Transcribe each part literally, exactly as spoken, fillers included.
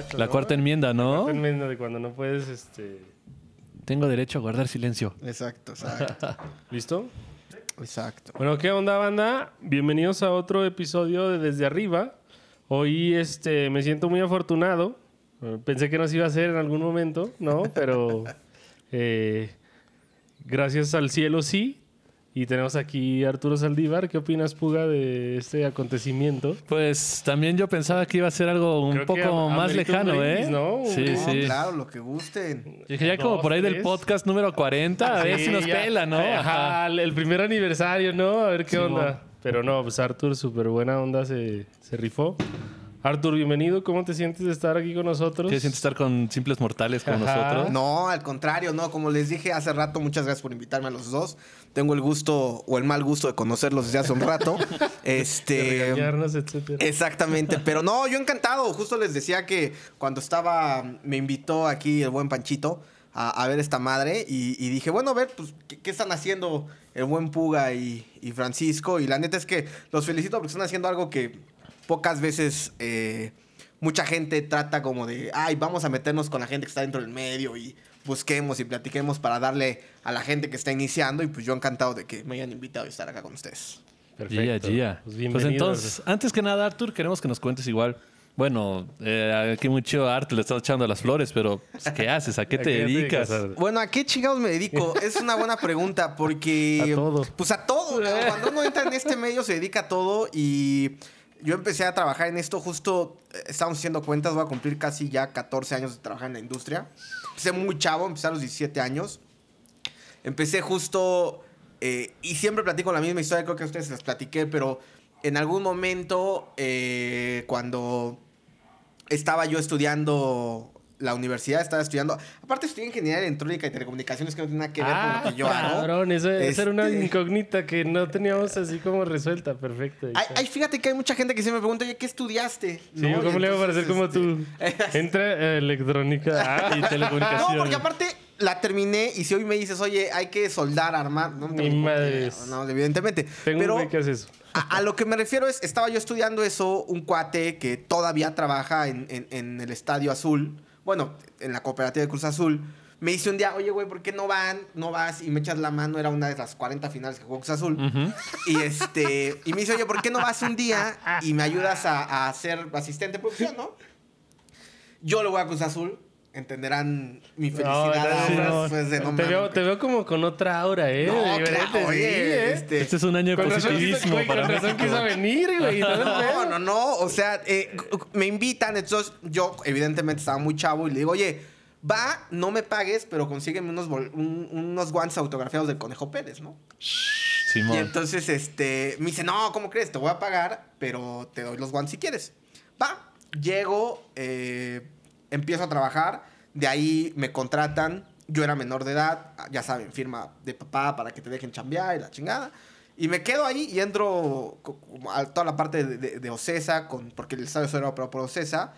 Exacto. La ¿no? cuarta enmienda, ¿no? La cuarta enmienda de cuando no puedes, este... Tengo derecho a guardar silencio. Exacto, exacto. ¿Listo? Exacto. Bueno, ¿qué onda, banda? Bienvenidos a otro episodio de Desde Arriba. Hoy este, me siento muy afortunado. Pensé que nos iba a hacer en algún momento, ¿no? Pero eh, gracias al cielo sí. Y tenemos aquí a Arturo Saldívar. ¿Qué opinas, Puga, de este acontecimiento? Pues también yo pensaba que iba a ser algo un Creo poco a, más lejano, Reyes, ¿eh? ¿No? Sí, no, sí. Claro, lo que gusten. Dije, ya dos, como por ahí tres. Del podcast número cuarenta, a ver sí, si nos ya, pela, ¿no? Ajá, el primer aniversario, ¿no? A ver qué sí, onda. Bueno. Pero no, pues Artur, súper buena onda, se, se rifó. Artur, bienvenido. ¿Cómo te sientes de estar aquí con nosotros? ¿Qué sientes estar con Simples Mortales con Ajá. nosotros? No, al contrario, no. Como les dije hace rato, muchas gracias por invitarme a los dos. Tengo el gusto o el mal gusto de conocerlos desde hace un rato. este, de regañarnos, etcétera. Exactamente. Pero no, yo encantado. Justo les decía que cuando estaba, me invitó aquí el buen Panchito a, a ver esta madre. Y, y dije, bueno, a ver, pues, ¿qué, qué están haciendo el buen Puga y, y Francisco? Y la neta es que los felicito porque están haciendo algo que... Pocas veces eh, mucha gente trata como de, ay, vamos a meternos con la gente que está dentro del medio y busquemos y platiquemos para darle a la gente que está iniciando. Y pues yo encantado de que me hayan invitado a estar acá con ustedes. Perfecto. Yeah, yeah. Pues, pues entonces, antes que nada, Artur, queremos que nos cuentes igual. Bueno, eh, aquí mucho Art le está echando las flores, pero pues, ¿qué haces? ¿A qué te ¿A dedicas? Te bueno, ¿a qué chingados me dedico? Es una buena pregunta porque... A todo. Pues a todo. ¿No? Cuando uno entra en este medio se dedica a todo y... Yo empecé a trabajar en esto justo, estamos haciendo cuentas, voy a cumplir casi ya catorce años de trabajar en la industria. Empecé muy chavo, empecé a los diecisiete años. Empecé justo, eh, y siempre platico la misma historia, creo que a ustedes les platiqué, pero en algún momento, eh, cuando estaba yo estudiando la universidad, estaba estudiando... Aparte estudié ingeniería electrónica y telecomunicaciones, que no tiene nada que ver ah, con lo que yo hago. Cabrón, eso, este... esa era una incógnita que no teníamos así como resuelta. Perfecto. Ay, ay, fíjate que hay mucha gente que siempre me pregunta, oye, ¿qué estudiaste? Sí, ¿no? ¿Cómo le va a parecer este... como tú? Entra eh, electrónica y telecomunicaciones. No, porque aparte la terminé y si hoy me dices, oye, hay que soldar, armar... No, mi madre es... No, evidentemente. Tengo Pero... un güey que hace eso. A, a lo que me refiero es, estaba yo estudiando eso, un cuate que todavía trabaja en, en, en el Estadio Azul... Bueno, en la cooperativa de Cruz Azul, me hice un día, oye, güey, ¿por qué no van? No vas y me echas la mano. Era una de las cuarenta finales que jugó Cruz Azul. Uh-huh. Y este y me dice, oye, ¿por qué no vas un día y me ayudas a, a ser asistente de producción, no? Yo le voy a Cruz Azul. Entenderán mi felicidad. No, no, no. Pues de no te, veo, te veo como con otra aura, ¿eh? No, claro, oye, sí, ¿eh? Este... este es un año de positivismo. Razón, para con razón quiso venir, güey. No, no, no, no. O sea, eh, me invitan. Entonces, yo evidentemente estaba muy chavo y le digo, oye, va, no me pagues, pero consígueme unos, bol- un, unos guantes autografiados del Conejo Pérez, ¿no? Simón. Y entonces este, me dice, no, ¿cómo crees? Te voy a pagar, pero te doy los guantes si quieres. Va, llego, eh... empiezo a trabajar, de ahí me contratan, yo era menor de edad, ya saben, firma de papá para que te dejen chambear y la chingada. Y me quedo ahí y entro a toda la parte de, de, de Ocesa, con, porque el estadio era operado por Ocesa.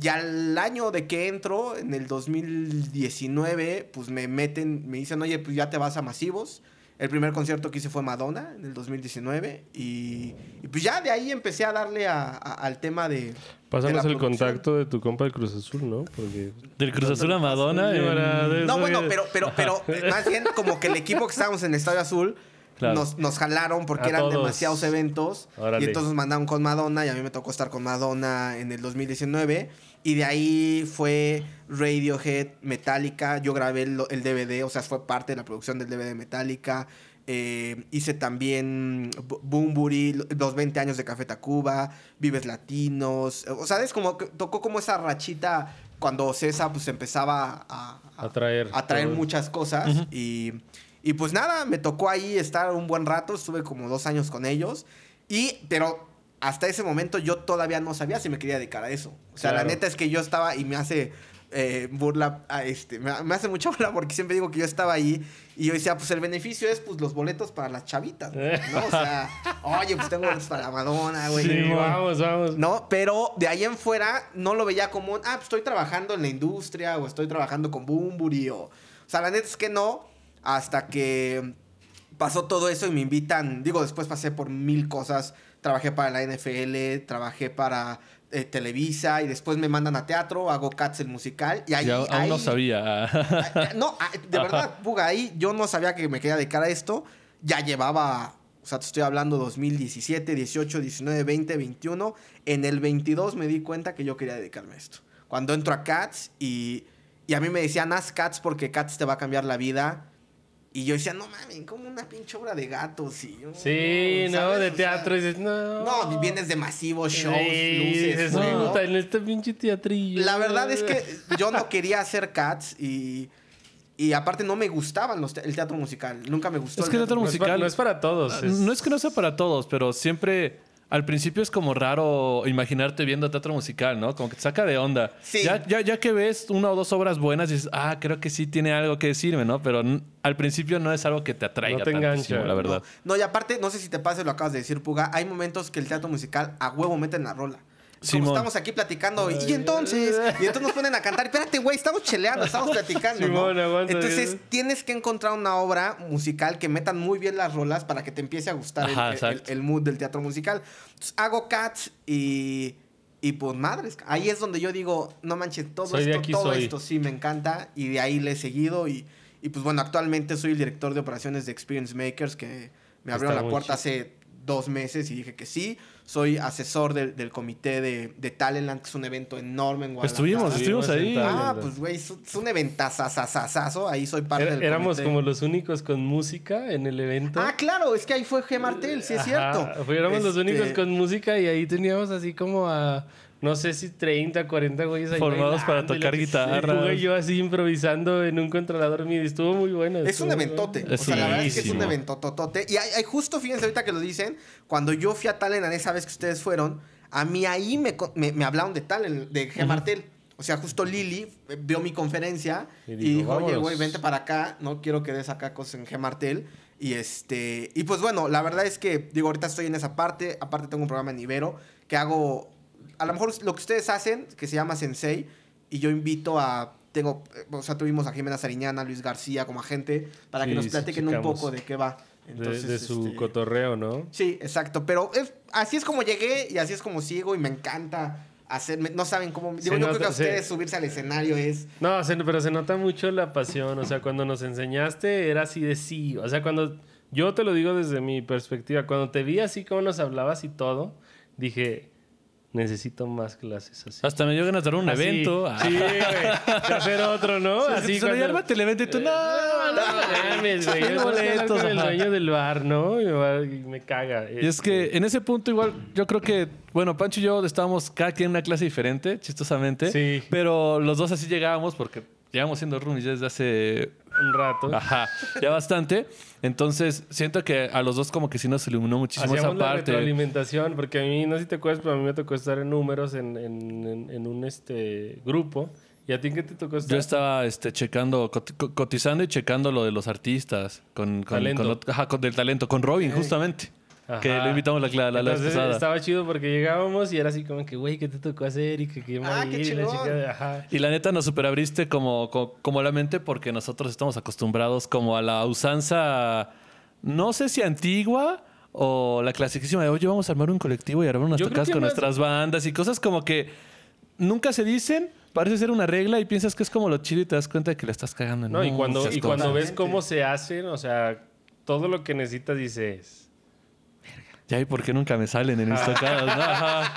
Y al año de que entro, en el dos mil diecinueve, pues me meten, me dicen, oye, pues ya te vas a Masivos. El primer concierto que hice fue Madonna, en el dos mil diecinueve. Y, y pues ya de ahí empecé a darle a, a, al tema de... Pásanos de el contacto de tu compa del Cruz Azul, ¿no? Porque del Cruz Azul a Madonna. En... En... No, bueno, pero, pero, pero más bien como que el equipo que estábamos en el Estadio Azul... Claro. Nos, nos jalaron porque a eran todos. Demasiados eventos. Órale. Y entonces nos mandaron con Madonna. Y a mí me tocó estar con Madonna en el dos mil diecinueve. Y de ahí fue Radiohead, Metallica. Yo grabé el, el D V D, o sea, fue parte de la producción del D V D Metallica. Eh, hice también Bunbury, los veinte años de Café Tacvba, Vives Latinos. O sea, es como tocó como esa rachita cuando Ocesa pues empezaba a, a, a traer, a traer muchas cosas. Uh-huh. Y... Y pues nada, me tocó ahí estar un buen rato. Estuve como dos años con ellos. Y, pero hasta ese momento yo todavía no sabía si me quería dedicar a eso. O sea, claro. La neta es que yo estaba y me hace eh, burla, a este, me, me hace mucha burla porque siempre digo que yo estaba ahí y yo decía, pues el beneficio es pues los boletos para las chavitas, ¿no? O sea, oye, pues tengo boletos para la Madonna, güey. Sí, ¿no? vamos, vamos. No, pero de ahí en fuera no lo veía como, ah, pues estoy trabajando en la industria o estoy trabajando con Bunbury o... O sea, la neta es que no... Hasta que pasó todo eso y me invitan... Digo, después pasé por mil cosas. Trabajé para la N F L, trabajé para eh, Televisa y después me mandan a teatro, hago Cats el musical y ahí... Y aún ahí, no sabía. Ahí, no, de verdad, Buga, ahí yo no sabía que me quería dedicar a esto. Ya llevaba, o sea, te estoy hablando dos mil diecisiete, dieciocho, diecinueve, veinte, veintiuno. En el veintidós me di cuenta que yo quería dedicarme a esto. Cuando entro a Cats y, y a mí me decían, haz Cats porque Cats te va a cambiar la vida. Y yo decía, no mames, como una pinche obra de gatos. Y yo, sí, no, ¿sabes? De teatro. O sea, dices, no. No, vienes de masivos shows, sí, luces. Dices, no, está en este pinche teatrillo. La verdad es que yo no quería hacer Cats y, y aparte no me gustaban los te- el teatro musical. Nunca me gustó. Es que el teatro, teatro musical no es, para, no es para todos. Es... No es que no sea para todos, pero siempre... Al principio es como raro imaginarte viendo teatro musical, ¿no? Como que te saca de onda. Sí. Ya, ya, ya que ves una o dos obras buenas, dices, ah, creo que sí tiene algo que decirme, ¿no? Pero n- al principio no es algo que te atraiga no te tantísimo, la verdad. No, no, y aparte, no sé si te pasa, lo acabas de decir, Puga, hay momentos que el teatro musical a huevo mete en la rola. Como estamos aquí platicando, ay, y entonces, y entonces nos ponen a cantar. Espérate, güey, estamos cheleando, estamos platicando, Simón, ¿no? Aguanta, entonces bien. Tienes que encontrar una obra musical que metan muy bien las rolas para que te empiece a gustar. Ajá, el, el, el mood del teatro musical. Entonces, hago Cats y, y pues madres. Ahí es donde yo digo, no manches, todo soy esto, todo soy. Esto sí me encanta. Y de ahí le he seguido. Y, y pues bueno, actualmente soy el director de operaciones de Experience Makers, que me abrió la puerta chico. hace dos meses y dije que sí. Soy asesor del, del comité de, de Talent Land, que es un evento enorme en Guadalajara. Estuvimos, estuvimos ahí. Ah, pues güey, es un eventazazazazazo. Ahí soy parte Era, del comité. Éramos como los únicos con música en el evento. Ah, claro, es que ahí fue G Martel, sí es Ajá. cierto. Fue, éramos este... los únicos con música y ahí teníamos así como a... No sé si treinta, cuarenta güeyes ahí formados para tocar guitarra. Y yo así improvisando en un controlador M I D I. Estuvo muy bueno. Es un eventote. Bueno. O sea, sí, la verdad es que es un eventototote. Y hay, hay justo, fíjense ahorita que lo dicen, cuando yo fui a Talent Land esa vez que ustedes fueron, a mí ahí me, me, me hablaron de Talent, de G. Martel. O sea, justo Lili vio mi conferencia y, digo, y dijo, vámonos. Oye, güey, vente para acá. No quiero que des acá cosas en G. Martel. Y, este, y pues bueno, la verdad es que, digo, ahorita estoy en esa parte. Aparte tengo un programa en Ibero que hago... A lo mejor lo que ustedes hacen, que se llama Sensei, y yo invito a... tengo O sea, tuvimos a Jimena Sariñana, Luis García como agente, para que sí, nos platiquen un poco de qué va. Entonces, de, de su este, cotorreo, ¿no? Sí, exacto. Pero es, así es como llegué y así es como sigo y me encanta... Hacerme, no saben cómo... Digo, yo creo que a ustedes subirse al escenario es... No, se, pero se nota mucho la pasión. O sea, cuando nos enseñaste era así de sí. O sea, cuando... Yo te lo digo desde mi perspectiva. Cuando te vi así como nos hablabas y todo, dije... Necesito más clases así. Hasta me dio ganas de dar un así, evento. Ah. Sí, güey. Hacer otro, ¿no? Sí, así. Cuando... Ármate el evento y tú, eh, no, no, no. Mames, güey. Yo boletos, el dueño del bar, ¿no? Me caga. Y es que en ese punto igual yo creo que... Bueno, Pancho y yo estábamos cada quien en una clase diferente, chistosamente. Sí. Pero los dos así llegábamos porque llevamos siendo roomies desde hace... Un rato. Ajá. Ya bastante. Entonces, siento que a los dos como que sí nos iluminó muchísimo esa parte. Hacíamos la retroalimentación, porque a mí, no sé si te acuerdas, pero a mí me tocó estar en números en, en, en, en un este, grupo. ¿Y a ti qué te tocó estar? Yo estaba este, checando, cotizando y checando lo de los artistas. Con, con, talento. Con, ajá, con, del talento. Con Robin, justamente. Ajá. Que lo invitamos la, la, la vez pasada. Estaba chido porque llegábamos y era así como que, güey, ¿qué te tocó hacer? Y que, que ah, qué chingón. Y la, chica, ajá. Y la neta nos superabriste como, como, como la mente porque nosotros estamos acostumbrados como a la usanza, no sé si antigua o la clasiquísima de, oye, vamos a armar un colectivo y armar unas tocadas con más... nuestras bandas y cosas como que nunca se dicen. Parece ser una regla y piensas que es como lo chido y te das cuenta de que la estás cagando. En no, y cuando, y cuando ves cómo se hacen, o sea, todo lo que necesitas dices... Ya, ¿y por qué nunca me salen en estocadas? ¿No? Ajá.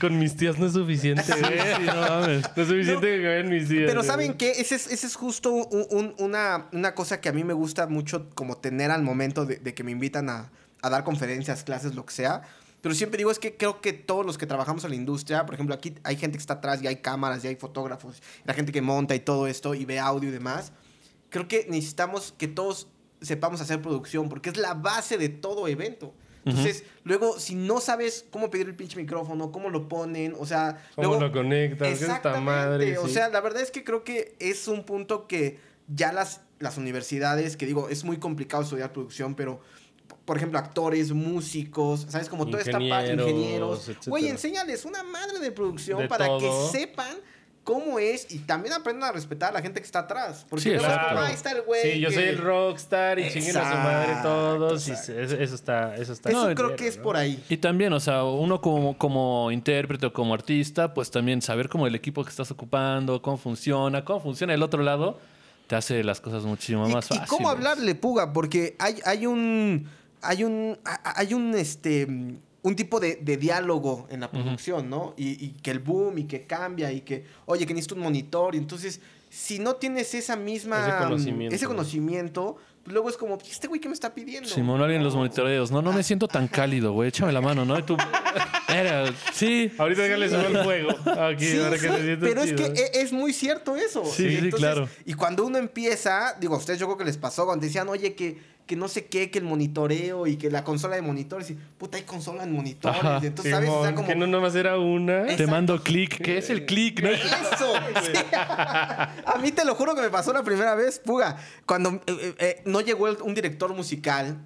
Con mis tías no es suficiente. ¿Eh? Sí, no, mames. No es suficiente no, que vean mis tías. Pero ¿saben qué? Ese es, ese es justo un, un, una, una cosa que a mí me gusta mucho como tener al momento de, de que me invitan a, a dar conferencias, clases, lo que sea. Pero siempre digo, es que creo que todos los que trabajamos en la industria, por ejemplo, aquí hay gente que está atrás y hay cámaras y hay fotógrafos, y la gente que monta y todo esto y ve audio y demás. Creo que necesitamos que todos sepamos hacer producción porque es la base de todo evento. Entonces, uh-huh. luego, si no sabes cómo pedir el pinche micrófono, cómo lo ponen, o sea... Cómo luego, lo conectan, esta madre. O sí. sea, la verdad es que creo que es un punto que ya las, las universidades, que digo, es muy complicado estudiar producción, pero, por ejemplo, actores, músicos, ¿sabes? Como toda esta parte, ingenieros. Güey, enséñales una madre de producción de para todo. Que sepan cómo es, y también aprendan a respetar a la gente que está atrás. Porque sí, claro. Ahí está el güey. Sí, que... yo soy el rockstar y chinguen a su madre todos. Y eso está, eso está. Eso no, creo que es, ¿no?, por ahí. Y también, o sea, uno como, como intérprete o como artista, pues también saber cómo el equipo que estás ocupando, cómo funciona, cómo funciona el otro lado, te hace las cosas muchísimo más fáciles. ¿Y cómo hablarle, Puga? Porque hay, hay un... Hay un... Hay un este... un tipo de, de diálogo en la producción, uh-huh, ¿no? Y, y que el boom, y que cambia, y que, oye, que necesito un monitor. Y entonces, si no tienes esa misma... Ese conocimiento. Ese conocimiento, pues luego es como, ¿este güey qué me está pidiendo? Simón, sí, alguien, no, los monitoreos. No, no me siento tan cálido, güey. Échame la mano, ¿no? Y tú... Era, sí. Ahorita déjale sí. subir el fuego. Aquí, sí, para que sí, se pero chido. Es que es muy cierto eso. Sí, y sí, entonces, claro. Y cuando uno empieza, digo, a ustedes yo creo que les pasó cuando decían, oye, que... que no sé qué, que el monitoreo y que la consola de monitores. Y, puta, hay consola en monitores. Ajá, entonces, ¿sabes? O sea, como... Que no nomás era una. Exacto. Te mando clic. ¿Qué es el clic? ¿No? ¡Eso! Sí. A mí te lo juro que me pasó la primera vez, Puga. Cuando eh, eh, no llegó el, un director musical.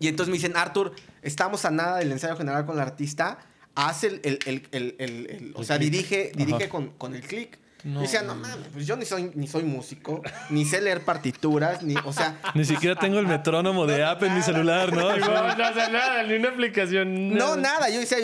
Y entonces me dicen, Arthur, estamos a nada del ensayo general con el artista. Haz el... el, el, el, el, el o el sea, click. dirige dirige con, con el clic. No. Decía, no mames, pues yo ni soy ni soy músico, ni sé leer partituras, ni, o sea, ni siquiera tengo el metrónomo de no, app en mi celular, ¿no? No, no, no hace nada, ni una aplicación. Nada. No, nada, yo decía,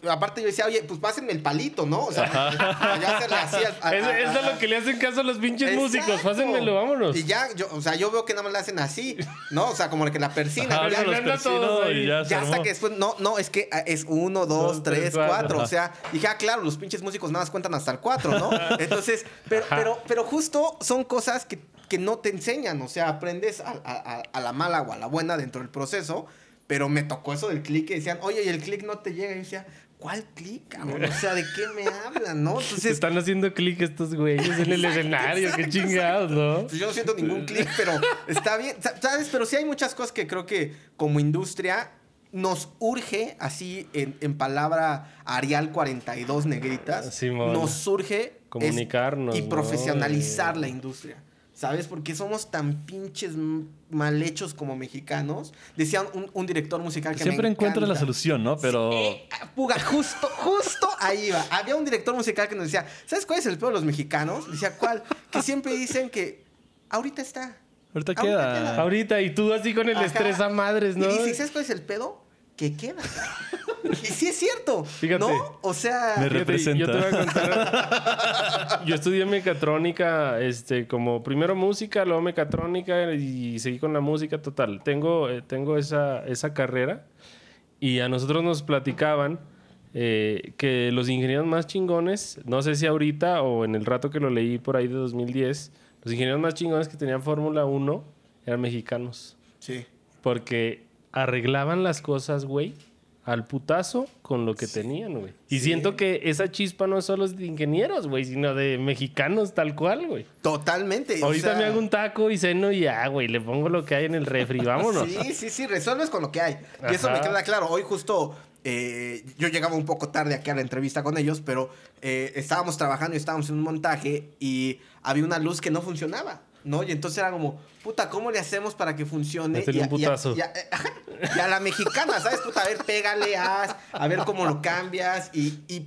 yo, aparte yo decía, oye, pues pásenme el palito, ¿no? O sea, ya hacerle así. A, a, eso, eso es lo que le hacen caso a los pinches exacto. músicos, pásenmelo, vámonos. Y ya, yo, o sea, yo veo que nada más le hacen así, ¿no? O sea, como que la persina. Ya, ya, ya hasta que después, no, no, es que es uno, dos, dos tres, tres, cuatro, ajá. O sea, dije, ah, claro, los pinches músicos nada más cuentan hasta el cuatro, ¿no? Entonces, Entonces, pero, pero, pero justo son cosas que, que no te enseñan. O sea, aprendes a, a, a la mala o a la buena dentro del proceso. Pero me tocó eso del clic. Y decían, oye, y el clic no te llega. Y yo decía, ¿cuál clic, cabrón? O sea, ¿de qué me hablan, no? Entonces, te están haciendo clic estos güeyes en exacto, el escenario. Exacto, qué chingados, ¿no? Yo no siento ningún clic, pero está bien. ¿Sabes? Pero sí hay muchas cosas que creo que como industria... Nos urge, así en, en palabra Arial cuarenta y dos negritas, Simón. Nos urge comunicarnos es, y profesionalizar no, la industria, ¿sabes? Porque somos tan pinches mal hechos como mexicanos. Decía un, un director musical que siempre me encanta. Encuentra la solución, ¿no? Pero... Sí, Puga, justo, justo ahí va. Había un director musical que nos decía, ¿sabes cuál es el peor de los mexicanos? Decía, ¿cuál? Que siempre dicen que ahorita está. Ahorita, ahorita queda. queda. Ahorita, y tú así con el ajá. estrés a madres, ¿no? Y dices, ¿sabes cuál es el pedo? Que queda. Y sí es cierto. Fíjate. ¿No? O sea... Me representa. Yo te voy a contar. Yo estudié mecatrónica, este, como primero música, luego mecatrónica y seguí con la música total. Tengo, eh, tengo esa, esa carrera y a nosotros nos platicaban eh, que los ingenieros más chingones, no sé si ahorita o en el rato que lo leí por ahí de dos mil diez... Los ingenieros más chingones que tenían Fórmula uno eran mexicanos. Sí. Porque arreglaban las cosas, güey, al putazo con lo que sí. tenían, güey. Y sí. siento que esa chispa no es solo de ingenieros, güey, sino de mexicanos tal cual, güey. Totalmente. Ahorita o sea... me hago un taco y ceno y ya, güey, le pongo lo que hay en el refri, vámonos. Sí, sí, sí, resuelves con lo que hay. Ajá. Y eso me queda claro. Hoy justo... Eh, yo llegaba un poco tarde aquí a la entrevista con ellos, pero eh, estábamos trabajando y estábamos en un montaje y había una luz que no funcionaba, ¿no? Y entonces era como, puta, ¿cómo le hacemos para que funcione? Y a, un y, a, y, a, y a la mexicana, ¿sabes? Puta, a ver, pégale, haz, a ver cómo lo cambias y... y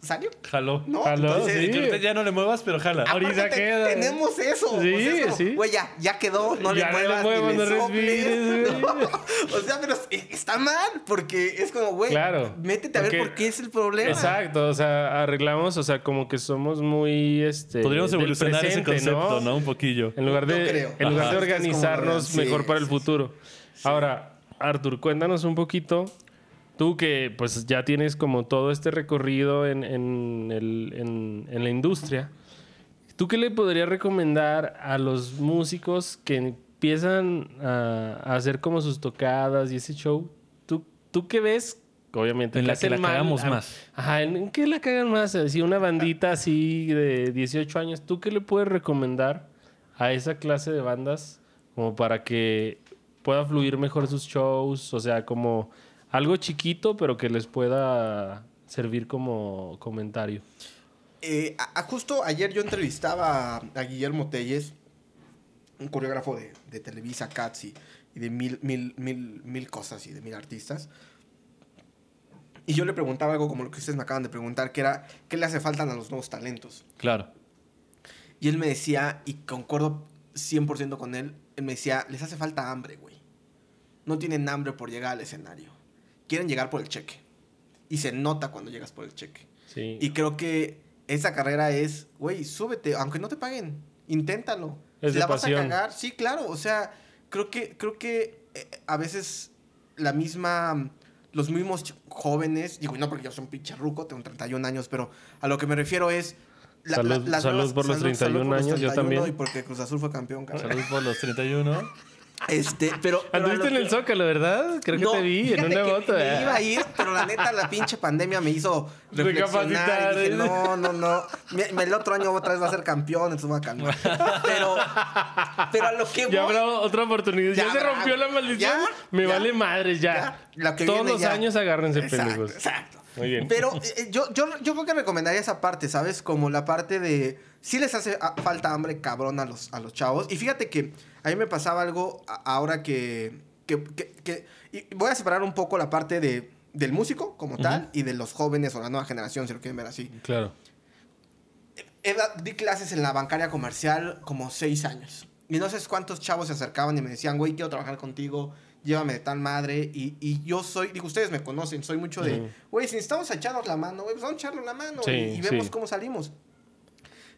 ¿salió? Jaló. ¿No? Jaló, entonces, sí. Ya no le muevas, pero jala. Ahorita te, queda. Tenemos eso. Sí, o sea, es como, sí. Güey, ya, ya quedó. No ya le muevas, no, le muevas, no respires. No. O sea, pero está mal porque es como, güey, claro, métete a porque, ver por qué es el problema. Exacto. O sea, arreglamos, o sea, como que somos muy... este podríamos evolucionar ese concepto, ¿no? ¿no? Un poquillo. En lugar de, no creo. En lugar de organizarnos como, mejor sí, para el futuro. Sí. Ahora, Arthur, cuéntanos un poquito... Tú que pues ya tienes como todo este recorrido en, en, el, en, en la industria, ¿tú qué le podrías recomendar a los músicos que empiezan a, a hacer como sus tocadas y ese show? ¿Tú, tú qué ves? Obviamente. En la que la mal, cagamos a, más. Ajá, ¿en qué la cagan más? Si una bandita así de dieciocho años, ¿tú qué le puedes recomendar a esa clase de bandas como para que pueda fluir mejor sus shows? O sea, como... algo chiquito, pero que les pueda servir como comentario. Eh, a, a justo ayer yo entrevistaba a, a Guillermo Telles, un coreógrafo de, de Televisa, Cats y, y de mil, mil, mil, mil cosas y de mil artistas. Y yo le preguntaba algo como lo que ustedes me acaban de preguntar, que era, ¿qué le hace falta a los nuevos talentos? Claro. Y él me decía, y concuerdo cien por ciento con él, él me decía, les hace falta hambre, güey. No tienen hambre por llegar al escenario. Quieren llegar por el cheque. Y se nota cuando llegas por el cheque. Sí. Y creo que esa carrera es, güey, súbete, aunque no te paguen. Inténtalo. Es de pasión. ¿La vas a cagar? Sí, claro. O sea, creo que, creo que a veces la misma... Los mismos jóvenes... Digo, no porque yo soy un pinche ruco, tengo treinta y un años, pero a lo que me refiero es... La, salud, la, salud, nuevas, por salud, salud por los treinta y un años, yo también. Y porque Cruz Azul fue campeón, cabrón. Salud por los treinta y uno. Este, pero... Anduviste pero en que, el Zócalo, ¿verdad? Creo no, que te vi en una moto. Me eh. iba a ir, pero la neta, la pinche pandemia me hizo reflexionar. Y dije, no, no, no. Me, me el otro año otra vez va a ser campeón, entonces va a cambiar. Pero, pero a lo que voy... Ya habrá otra oportunidad. Ya, ya se rompió la maldición. Ya, me ya, vale madre, ya. ya. Lo que Todos viene, los ya. años agárrense, pendejos. Exacto. Muy bien. Pero eh, yo, yo, yo creo que recomendaría esa parte, ¿sabes? Como la parte de... Sí les hace falta hambre cabrón a los, a los chavos. Y fíjate que a mí me pasaba algo ahora que... que, que, que y voy a separar un poco la parte de, del músico como uh-huh. tal y de los jóvenes o la nueva generación, si lo quieren ver así. Claro. Era, di clases en la bancaria comercial como seis años. Y no sé cuántos chavos se acercaban y me decían, güey, quiero trabajar contigo, llévame de tal madre. Y, y yo soy... Digo, ustedes me conocen, soy mucho de... Uh-huh. Güey, si necesitamos echarnos la mano, güey, pues vamos a echarnos la mano. Sí, y, y vemos sí. cómo salimos.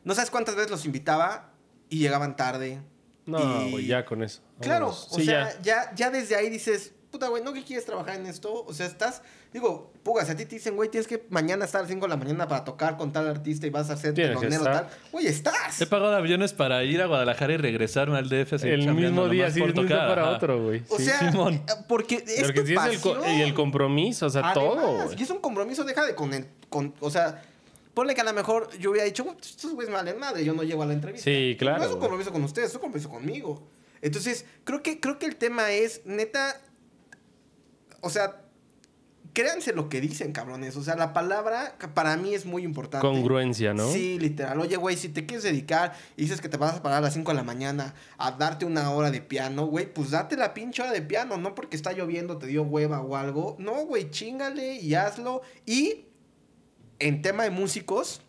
No sabes cuántas veces los invitaba y llegaban tarde. No, y... ya con eso. Vámonos. Claro, o sí, sea, ya. Ya, ya desde ahí dices, puta, güey, ¿no que quieres trabajar en esto? O sea, estás... Digo, pugas, a ti te dicen, güey, tienes que mañana estar a las cinco de la mañana para tocar con tal artista y vas a hacer telonero tal. Güey, estás. He pagado aviones para ir a Guadalajara y regresarme al D F. Así, el mismo día, sí, por tocar. Día para ajá. otro, güey. O sí. sea, Simón. Porque es porque tu sí pasión. Es el co- y el compromiso, o sea, además, todo, güey. Y es un compromiso, deja de con el... Con, o sea... Ponle que a lo mejor yo hubiera dicho, estos güeyes me valen madre, yo no llego a la entrevista. Sí, claro. No es un compromiso con ustedes, es un compromiso conmigo. Entonces, creo que, creo que el tema es, neta, o sea, créanse lo que dicen, cabrones. O sea, la palabra para mí es muy importante. Congruencia, ¿no? Sí, literal. Oye, güey, si te quieres dedicar y dices que te vas a parar a las cinco de la mañana a darte una hora de piano, güey, pues date la pinche hora de piano. No porque está lloviendo, te dio hueva o algo. No, güey, chíngale y hazlo. Y... En tema de músicos,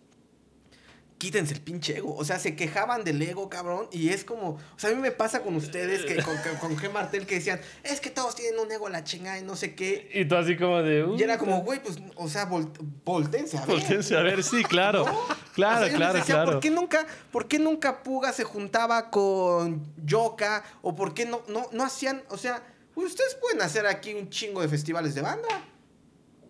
quítense el pinche ego. O sea, se quejaban del ego, cabrón. Y es como... O sea, a mí me pasa con ustedes, que con, con, con G Martel, que decían... Es que todos tienen un ego a la chingada y no sé qué. Y tú así como de... Uh, y era como, güey, pues... O sea, vol- voltense a ver. Voltense a ver, sí, claro. ¿No? Claro, o sea, claro, decía, claro. ¿Por qué nunca, por qué nunca Puga se juntaba con Yoka? ¿O por qué no, no, no hacían...? O sea, ustedes pueden hacer aquí un chingo de festivales de banda.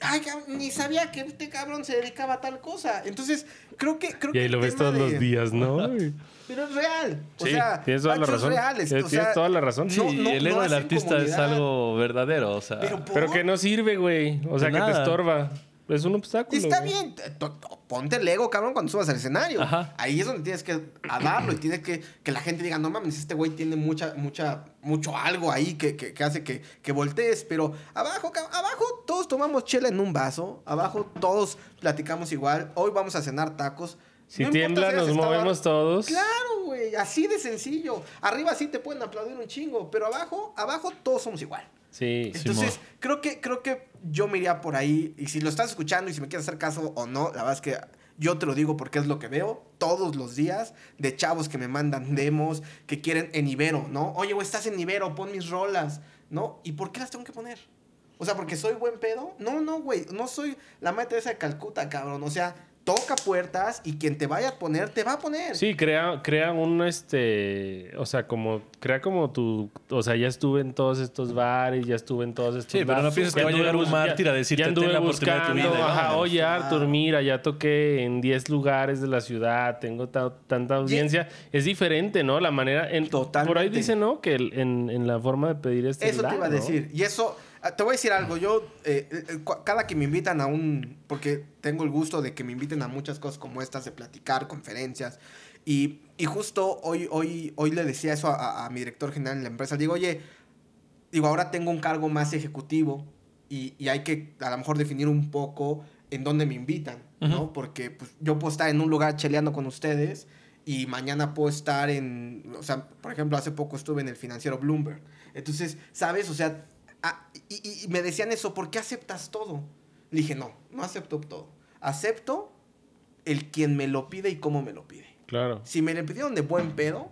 Ay, ni sabía que este cabrón se dedicaba a tal cosa. Entonces, creo que... Creo y ahí que lo ves todos de... los días, ¿no? Pero es real. O sí, sea, tienes toda la razón. Reales. Tienes o sea, toda la razón. Sí, no, no, el ego no del artista comunidad. Es algo verdadero, o sea... Pero, pero que no sirve, güey. O sea, de que nada. Te estorba. Es un obstáculo. Y está güey. Bien. Ponte el ego, cabrón, cuando subas al escenario. Ajá. Ahí es donde tienes que darlo y tienes que... Que la gente diga, no mames, este güey tiene mucha, mucha... Mucho algo ahí que, que, que hace que, que voltees. Pero abajo, abajo todos tomamos chela en un vaso. Abajo todos platicamos igual. Hoy vamos a cenar tacos. Si no tiembla, si nos movemos bar... todos. Claro, güey. Así de sencillo. Arriba sí te pueden aplaudir un chingo. Pero abajo, abajo todos somos igual. Sí. Entonces, sí, creo que creo que yo me iría por ahí. Y si lo estás escuchando y si me quieres hacer caso o no, la verdad es que... Yo te lo digo porque es lo que veo todos los días de chavos que me mandan demos, que quieren en Ibero, ¿no? Oye, güey, estás en Ibero, pon mis rolas, ¿no? ¿Y por qué las tengo que poner? O sea, ¿porque soy buen pedo? No, no, güey, no soy la madre Teresa de Calcuta, cabrón. O sea, toca puertas y quien te vaya a poner, te va a poner. Sí, crea, crea un, este... O sea, como... Crea como tu... O sea, ya estuve en todos estos bares, ya estuve en todos estos... Sí, bares, pero no pienses que va a llegar un mártir a decirte... Ya anduve ten la buscando, oportunidad de tu vida, ajá, ¿no? Oye, Artur, mira, ya toqué en diez lugares de la ciudad, tengo ta- tanta audiencia. Yeah. Es diferente, ¿no? La manera... En, totalmente. Por ahí dice, ¿no? Que el, en, en la forma de pedir este... Eso lado, te iba a decir. ¿No? Y eso... Te voy a decir algo. Yo, eh, eh, cada que me invitan a un... Porque tengo el gusto de que me inviten a muchas cosas como estas, de platicar, conferencias. Y, y justo hoy, hoy, hoy le decía eso a, a, a mi director general en la empresa. Digo, oye, digo, ahora tengo un cargo más ejecutivo y, y hay que a lo mejor definir un poco en dónde me invitan, uh-huh. ¿no? Porque pues, yo puedo estar en un lugar cheleando con ustedes y mañana puedo estar en... O sea, por ejemplo, hace poco estuve en el financiero Bloomberg. Entonces, ¿sabes? O sea... Ah, y, y, y me decían eso, ¿por qué aceptas todo? Le dije, no, no acepto todo. Acepto el quien me lo pide y cómo me lo pide. Claro. Si me lo pidieron de buen pedo,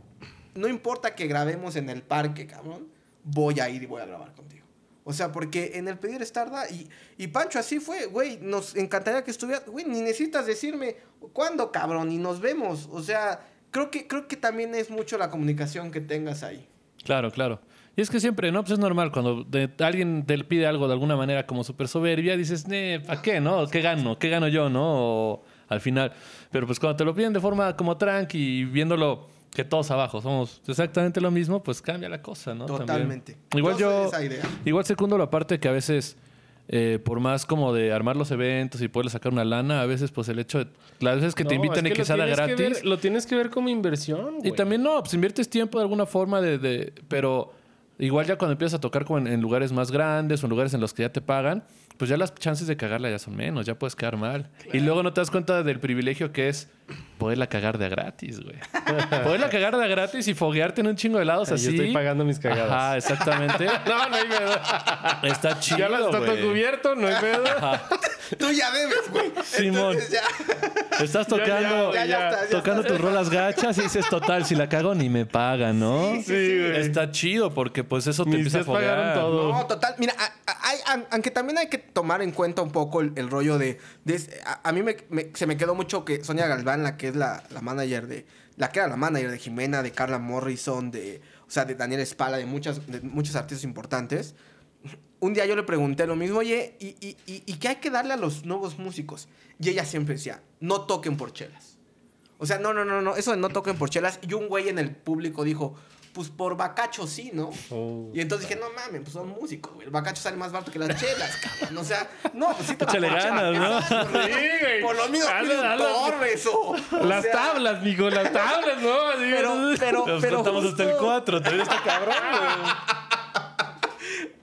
no importa que grabemos en el parque, cabrón, voy a ir y voy a grabar contigo. O sea, porque en el pedir es tarda. Y, y Pancho así fue, güey. Nos encantaría que estuvieras. Güey, ni necesitas decirme cuándo, cabrón, y nos vemos. O sea, creo que, creo que también es mucho la comunicación que tengas ahí. Claro, claro. Y es que siempre, ¿no? Pues es normal. Cuando de, alguien te pide algo de alguna manera como súper soberbia, dices, nee, ¿a qué, no? ¿Qué gano? ¿Qué gano yo, no? O, al final. Pero pues cuando te lo piden de forma como tranqui y viéndolo... Que todos abajo somos exactamente lo mismo, pues cambia la cosa, ¿no? Totalmente. También. Igual yo, yo esa idea. Igual secundo la parte que a veces, eh, por más como de armar los eventos y poderle sacar una lana, a veces pues el hecho de... Las veces que no, te invitan es que y que salga gratis... Que ver, lo tienes que ver como inversión, güey. Y también no, pues inviertes tiempo de alguna forma de... de pero igual ya cuando empiezas a tocar como en, en lugares más grandes o en lugares en los que ya te pagan, pues ya las chances de cagarla ya son menos, ya puedes quedar mal. Claro. Y luego no te das cuenta del privilegio que es... Poderla cagar de a gratis, güey. Poderla cagar de a gratis y foguearte en un chingo de helados así. Yo estoy pagando mis cagadas. Ajá, exactamente. No, no hay pedo. Está chido, ya las está todo cubierto, no hay pedo. Ajá. Tú ya debes, güey. Simón. Ya. Estás tocando, ya, ya, ya, ya está, ya tocando está. Tus rolas gachas y dices, total, si la cago ni me pagan, ¿no? Sí, sí, sí, güey. Está chido porque pues eso te mis empieza a foguear. Todo. No, total. Mira, a, a, hay, aunque también hay que tomar en cuenta un poco el, el rollo de... de a, a mí me, me, se me quedó mucho que Sonia Galván, la que es la, la manager de... La que era la manager de Jimena, de Carla Morrison, de... O sea, de Daniel Espala, de, muchas, de muchos artistas importantes. Un día yo le pregunté lo mismo. Oye, ¿y, y, y, y qué hay que darle a los nuevos músicos? Y ella siempre decía, no toquen por chelas. O sea, no, no, no, no. Eso de no toquen por chelas. Y un güey en el público dijo, pues por bacacho sí, ¿no? Oh, y entonces dije, no mames, pues son músicos, güey. El bacacho sale más barato que las chelas, cabrón. O sea, no, pues sí te Échale ganas, ¿no? Sí, güey. Por lo mío, Torres o... Las sea... tablas, mijo, las tablas, ¿no? Pero, pero, Nos pero... Estamos justo... hasta el cuatro, todavía está cabrón, güey.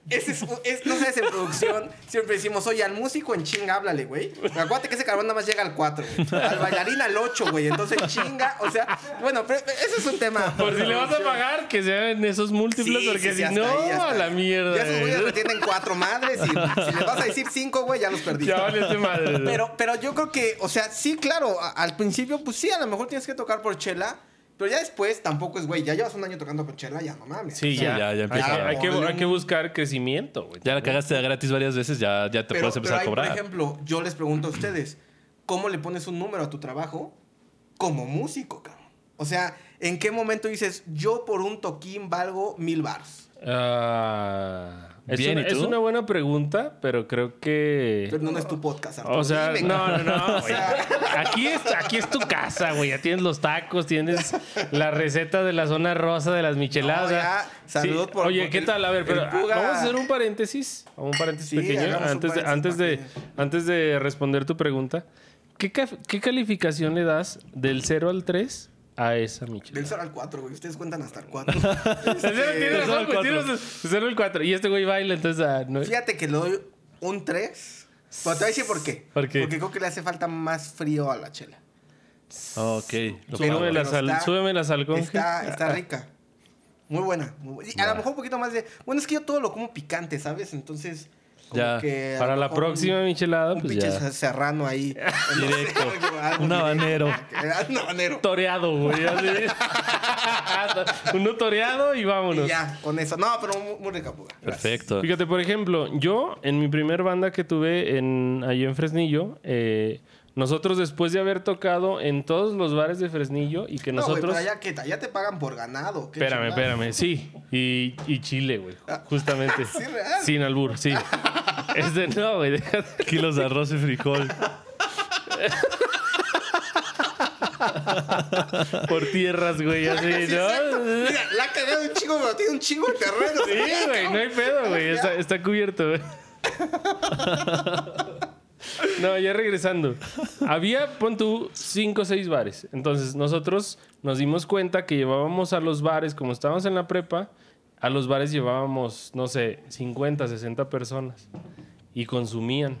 Ese es, es, no sabes, en producción siempre decimos, oye, al músico en chinga, háblale, güey. Acuérdate que ese cabrón nada más llega al cuatro, güey. Al bailarín al ocho, güey. Entonces chinga, o sea, bueno, pero ese es un tema. Por si le vas a pagar, que sean esos múltiples, sí, porque sí, si no, ahí, a la mierda. Ya esos güeyes retienen cuatro madres y si les vas a decir cinco, güey, ya los perdiste. Ya vale este madre. Pero, pero yo creo que, o sea, sí, claro, a, al principio, pues sí, a lo mejor tienes que tocar por chela. Pero ya después tampoco es, güey, ya llevas un año tocando con chela, ya no mames. Sí, o sea, ya, ya, ya empieza. Hay, hay, que, hay que buscar crecimiento, güey. Ya la cagaste de gratis varias veces, ya, ya te pero, puedes empezar pero hay, a cobrar. Por ejemplo, yo les pregunto a ustedes, ¿cómo le pones un número a tu trabajo como músico, cabrón? O sea, ¿en qué momento dices, yo por un toquín valgo mil bars? Ah... Es, Bien, una, es una buena pregunta, pero creo que... Pero no, no es tu podcast, Arturo. O sea, Dime, no, no, no. aquí, es, aquí es tu casa, güey. Ya tienes los tacos, tienes la receta de la zona rosa de las micheladas. No, ya. Saludos sí. por... Oye, por ¿qué el, tal? A ver, pero puga... vamos a hacer un paréntesis. Un paréntesis sí, pequeño. Antes, paréntesis antes, de, antes de responder tu pregunta. ¿Qué, qué calificación le das del cero al tres? A esa michelada. Del cero al cuatro, güey. Ustedes cuentan hasta el cuatro. Este... Tiene razón, güey. Tiene cero al cuatro. Y este güey baila, entonces... Ah, no... Fíjate que le doy un tres. Pero te voy a decir por qué. ¿Por qué? Porque creo que le hace falta más frío a la chela. Ok. Pero, súbeme, pero la sal, está, súbeme la sal con está, que... está rica. Muy buena. Muy buena. Y a lo mejor un poquito más de... Bueno, es que yo todo lo como picante, ¿sabes? Entonces... Como ya, que, para la próxima un, michelada, un pues pinche ya. serrano ahí. Directo. Un habanero. Un habanero. Toreado, güey. Uno toreado y vámonos. Y ya, con eso. No, pero muy, muy rica, puga. Perfecto. Fíjate, por ejemplo, yo en mi primer banda que tuve en, allí en Fresnillo, eh, nosotros después de haber tocado en todos los bares de Fresnillo y que no, nosotros... No, güey, pero allá te pagan por ganado. Espérame, chingada. espérame. Sí. Y, y chile, güey. Justamente. ¿Sí, real? Sin albur, sí. Este, no, güey. Déjate. Kilos de arroz y frijol. Por tierras, güey, así, ¿no? Exacto. Mira, la ha cagado un chingo, pero tiene un chingo de terreno. Sí, güey, no hay pedo, güey. Está, está cubierto, güey. No, ya regresando. Había, pon tú, cinco o seis bares. Entonces, nosotros nos dimos cuenta que llevábamos a los bares, como estábamos en la prepa, a los bares llevábamos, no sé, cincuenta, sesenta personas y consumían,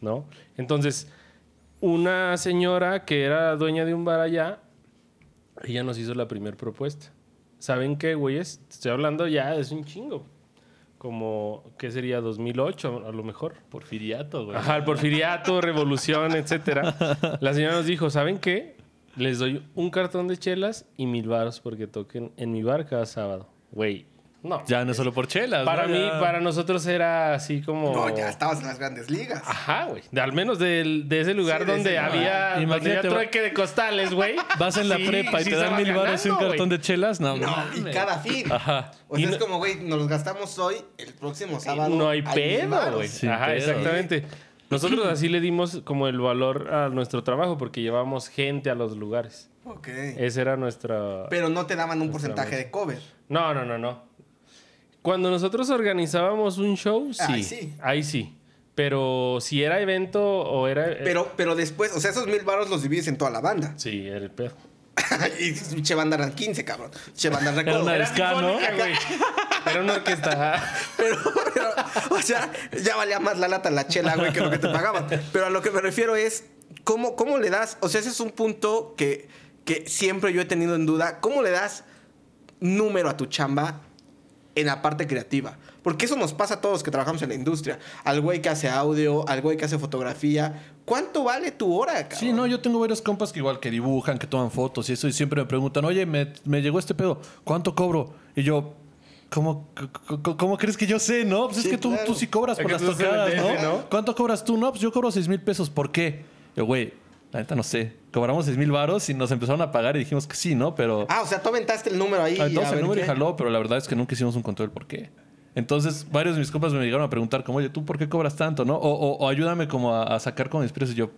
¿no? Entonces, una señora que era dueña de un bar allá, ella nos hizo la primera propuesta. ¿Saben qué, güeyes? Estoy hablando ya, es un chingo. como, ¿qué sería? dos mil ocho, a lo mejor. Porfiriato, güey. Ajá, el porfiriato, revolución, etcétera. La señora nos dijo, ¿saben qué? Les doy un cartón de chelas y mil baros porque toquen en mi bar cada sábado. Güey, no. Ya no solo por chelas. Para ¿no? mí, ya... para nosotros era así como... No, ya estabas en las grandes ligas. Ajá, güey. Al menos de, de ese lugar sí, donde ese había... Imagínate, trueque de costales, güey. Vas en la sí, prepa y sí te dan mil baros y un cartón de chelas. No, no y cada fin. Ajá. O sea, y es no... como, güey, nos los gastamos hoy, el próximo sábado. No hay pedo, güey. Ajá, pedo, exactamente. Wey. Nosotros así le dimos como el valor a nuestro trabajo porque llevamos gente a los lugares. Ok. Ese era nuestra... Pero no te daban un porcentaje mesa. de cover. No, no, no, no. Cuando nosotros organizábamos un show, sí. Ahí sí. Ahí sí. Pero si era evento o era... Pero, pero después, o sea, esos mil baros los divides en toda la banda. Sí, era el pedo. Y che banda eran quince, cabrón. Che banda recuerdo. Era una ska, ¿no? Era una orquesta. Pero, pero, o sea, ya valía más la lata la chela, güey, que lo que te pagaban. Pero a lo que me refiero es, ¿cómo, cómo le das? O sea, ese es un punto que, que siempre yo he tenido en duda. ¿Cómo le das número a tu chamba en la parte creativa? Porque eso nos pasa a todos los que trabajamos en la industria. Al güey que hace audio, al güey que hace fotografía. ¿Cuánto vale tu hora, cabrón? Sí, no, yo tengo varios compas que igual que dibujan, que toman fotos y eso. Y siempre me preguntan, oye, me, me llegó este pedo, ¿cuánto cobro? Y yo... ¿Cómo, cómo, ¿Cómo crees que yo sé, no? Pues sí, es que tú, claro. tú sí cobras por las tocadas, merece, ¿no? ¿no? ¿Cuánto cobras tú? No, pues yo cobro seis mil pesos. ¿Por qué? Yo, güey, la neta no sé. Cobramos seis mil varos y nos empezaron a pagar y dijimos que sí, ¿no? Pero... Ah, o sea, tú aventaste el número ahí. Aventamos el número qué. y jaló, pero la verdad es que nunca hicimos un control por qué. Entonces, varios de mis compas me llegaron a preguntar como, oye, ¿tú por qué cobras tanto, no? O, o, o ayúdame como a, a sacar con mis precios. Y yo,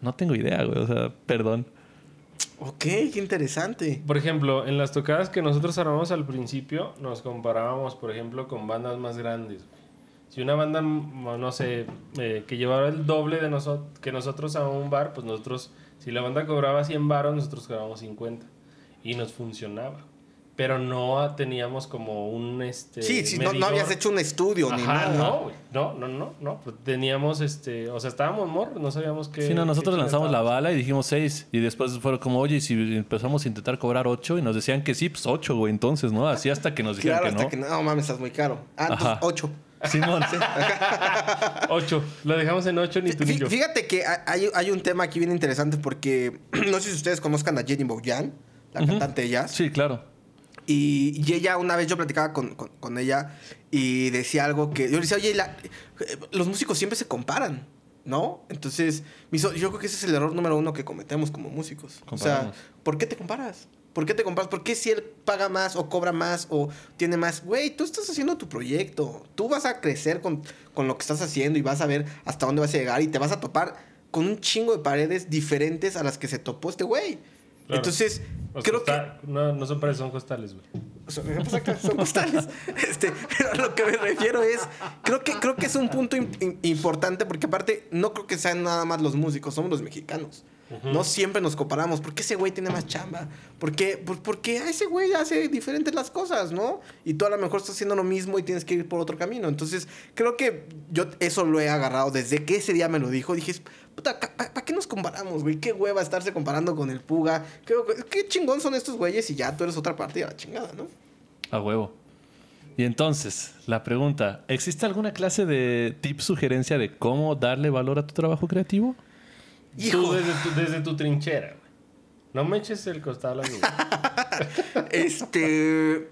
no tengo idea, güey. O sea, perdón. Ok, qué interesante. Por ejemplo, en las tocadas que nosotros armamos al principio, nos comparábamos, por ejemplo, con bandas más grandes. Si una banda, no sé, eh, que llevaba el doble de nosotros que nosotros a un bar, pues nosotros, si la banda cobraba cien baros, nosotros cobrábamos cincuenta. Y nos funcionaba. Pero no teníamos como un... este Sí, sí no, no habías hecho un estudio Ajá, ni nada. No, güey. No, no, no, no. Teníamos, este... O sea, estábamos morros, no sabíamos qué... Sí, no, nosotros lanzamos estábamos. la bala y dijimos seis. Y después fueron como, oye, si empezamos a intentar cobrar ocho. Y nos decían que sí, pues ocho, güey. Entonces, ¿no? Así hasta que nos dijeron claro, que no. Claro, hasta que no, mames, estás muy caro. Ah, entonces ocho. Simón. ocho. Lo dejamos en ocho ni tú F- ni yo. Fíjate que hay, hay un tema aquí bien interesante porque... no sé si ustedes conozcan a Jenny Bouillon, la uh-huh. cantante de jazz. Sí, claro. Y, y ella, una vez yo platicaba con, con, con ella y decía algo que... Yo le decía, oye, la, los músicos siempre se comparan, ¿no? Entonces, yo creo que ese es el error número uno que cometemos como músicos. Comparamos. O sea, ¿por qué te comparas? ¿Por qué te comparas? ¿Por qué si él paga más o cobra más o tiene más? Güey, tú estás haciendo tu proyecto. Tú vas a crecer con, con lo que estás haciendo y vas a ver hasta dónde vas a llegar y te vas a topar con un chingo de paredes diferentes a las que se topó este güey. Claro. Entonces, o creo costa, que... No, no son paredes, son costales, güey. Son, son costales. Este, pero a lo que me refiero es... Creo que, creo que es un punto in, importante porque aparte no creo que sean nada más los músicos, somos los mexicanos. Uh-huh. No siempre nos comparamos. ¿Por qué ese güey tiene más chamba? ¿Por qué? Por, porque ese güey hace diferentes las cosas, ¿no? Y tú a lo mejor estás haciendo lo mismo y tienes que ir por otro camino. Entonces, creo que yo eso lo he agarrado desde que ese día me lo dijo. Dije, puta, ¿para pa qué nos comparamos, güey? ¿Qué hueva estarse comparando con el Puga? ¿Qué, qué chingón son estos güeyes? Y ya tú eres otra parte de la chingada, ¿no? A huevo. Y entonces, la pregunta, ¿existe alguna clase de tip, sugerencia de cómo darle valor a tu trabajo creativo? Hijo. Tú desde tu, desde tu trinchera, güey. No me eches el costal a mí. Este...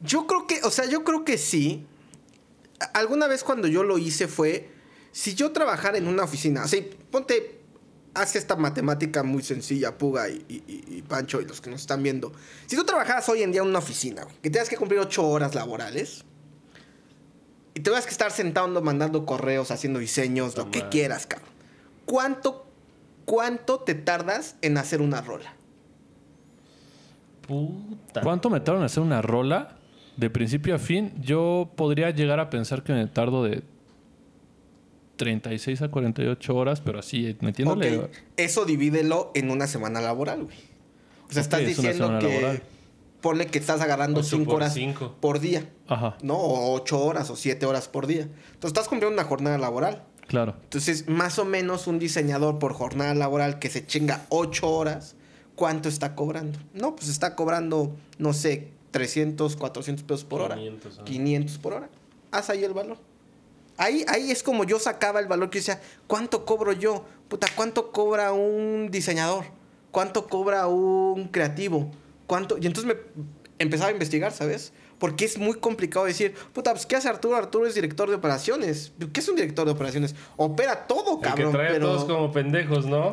Yo creo que... O sea, yo creo que sí. Alguna vez cuando yo lo hice fue... Si yo trabajara en una oficina... O sea, ponte... Haz esta matemática muy sencilla, Puga y, y, y Pancho y los que nos están viendo. Si tú trabajaras hoy en día en una oficina, güey, que tengas que cumplir ocho horas laborales... Y te vas que estar sentando, mandando correos, haciendo diseños, Toma. lo que quieras, cabrón. ¿Cuánto... ¿Cuánto te tardas en hacer una rola? Puta. ¿Cuánto me tardan en hacer una rola? De principio a fin, yo podría llegar a pensar que me tardo de treinta y seis a cuarenta y ocho horas, pero así, metiéndole. Okay. Eso divídelo en una semana laboral, güey. O sea, okay, estás es diciendo que... Laboral. Ponle que estás agarrando cinco horas cinco. por día. Ajá. ¿No? O ocho horas o siete horas por día. Entonces, estás cumpliendo una jornada laboral. Claro. Entonces, más o menos un diseñador por jornada laboral que se chinga ocho horas, ¿cuánto está cobrando? No, pues está cobrando, no sé, trescientos, cuatrocientos pesos por quinientos, hora. Ah. quinientos por hora. haz ahí el valor. Ahí, ahí es como yo sacaba el valor, que decía, ¿cuánto cobro yo? Puta, ¿cuánto cobra un diseñador? ¿Cuánto cobra un creativo? ¿Cuánto? Y entonces me empezaba a investigar, ¿sabes? Porque es muy complicado decir, puta, pues, ¿qué hace Arturo? Arturo es director de operaciones. ¿Qué es un director de operaciones? Opera todo, cabrón. El que trae pero... a todos como pendejos, ¿no?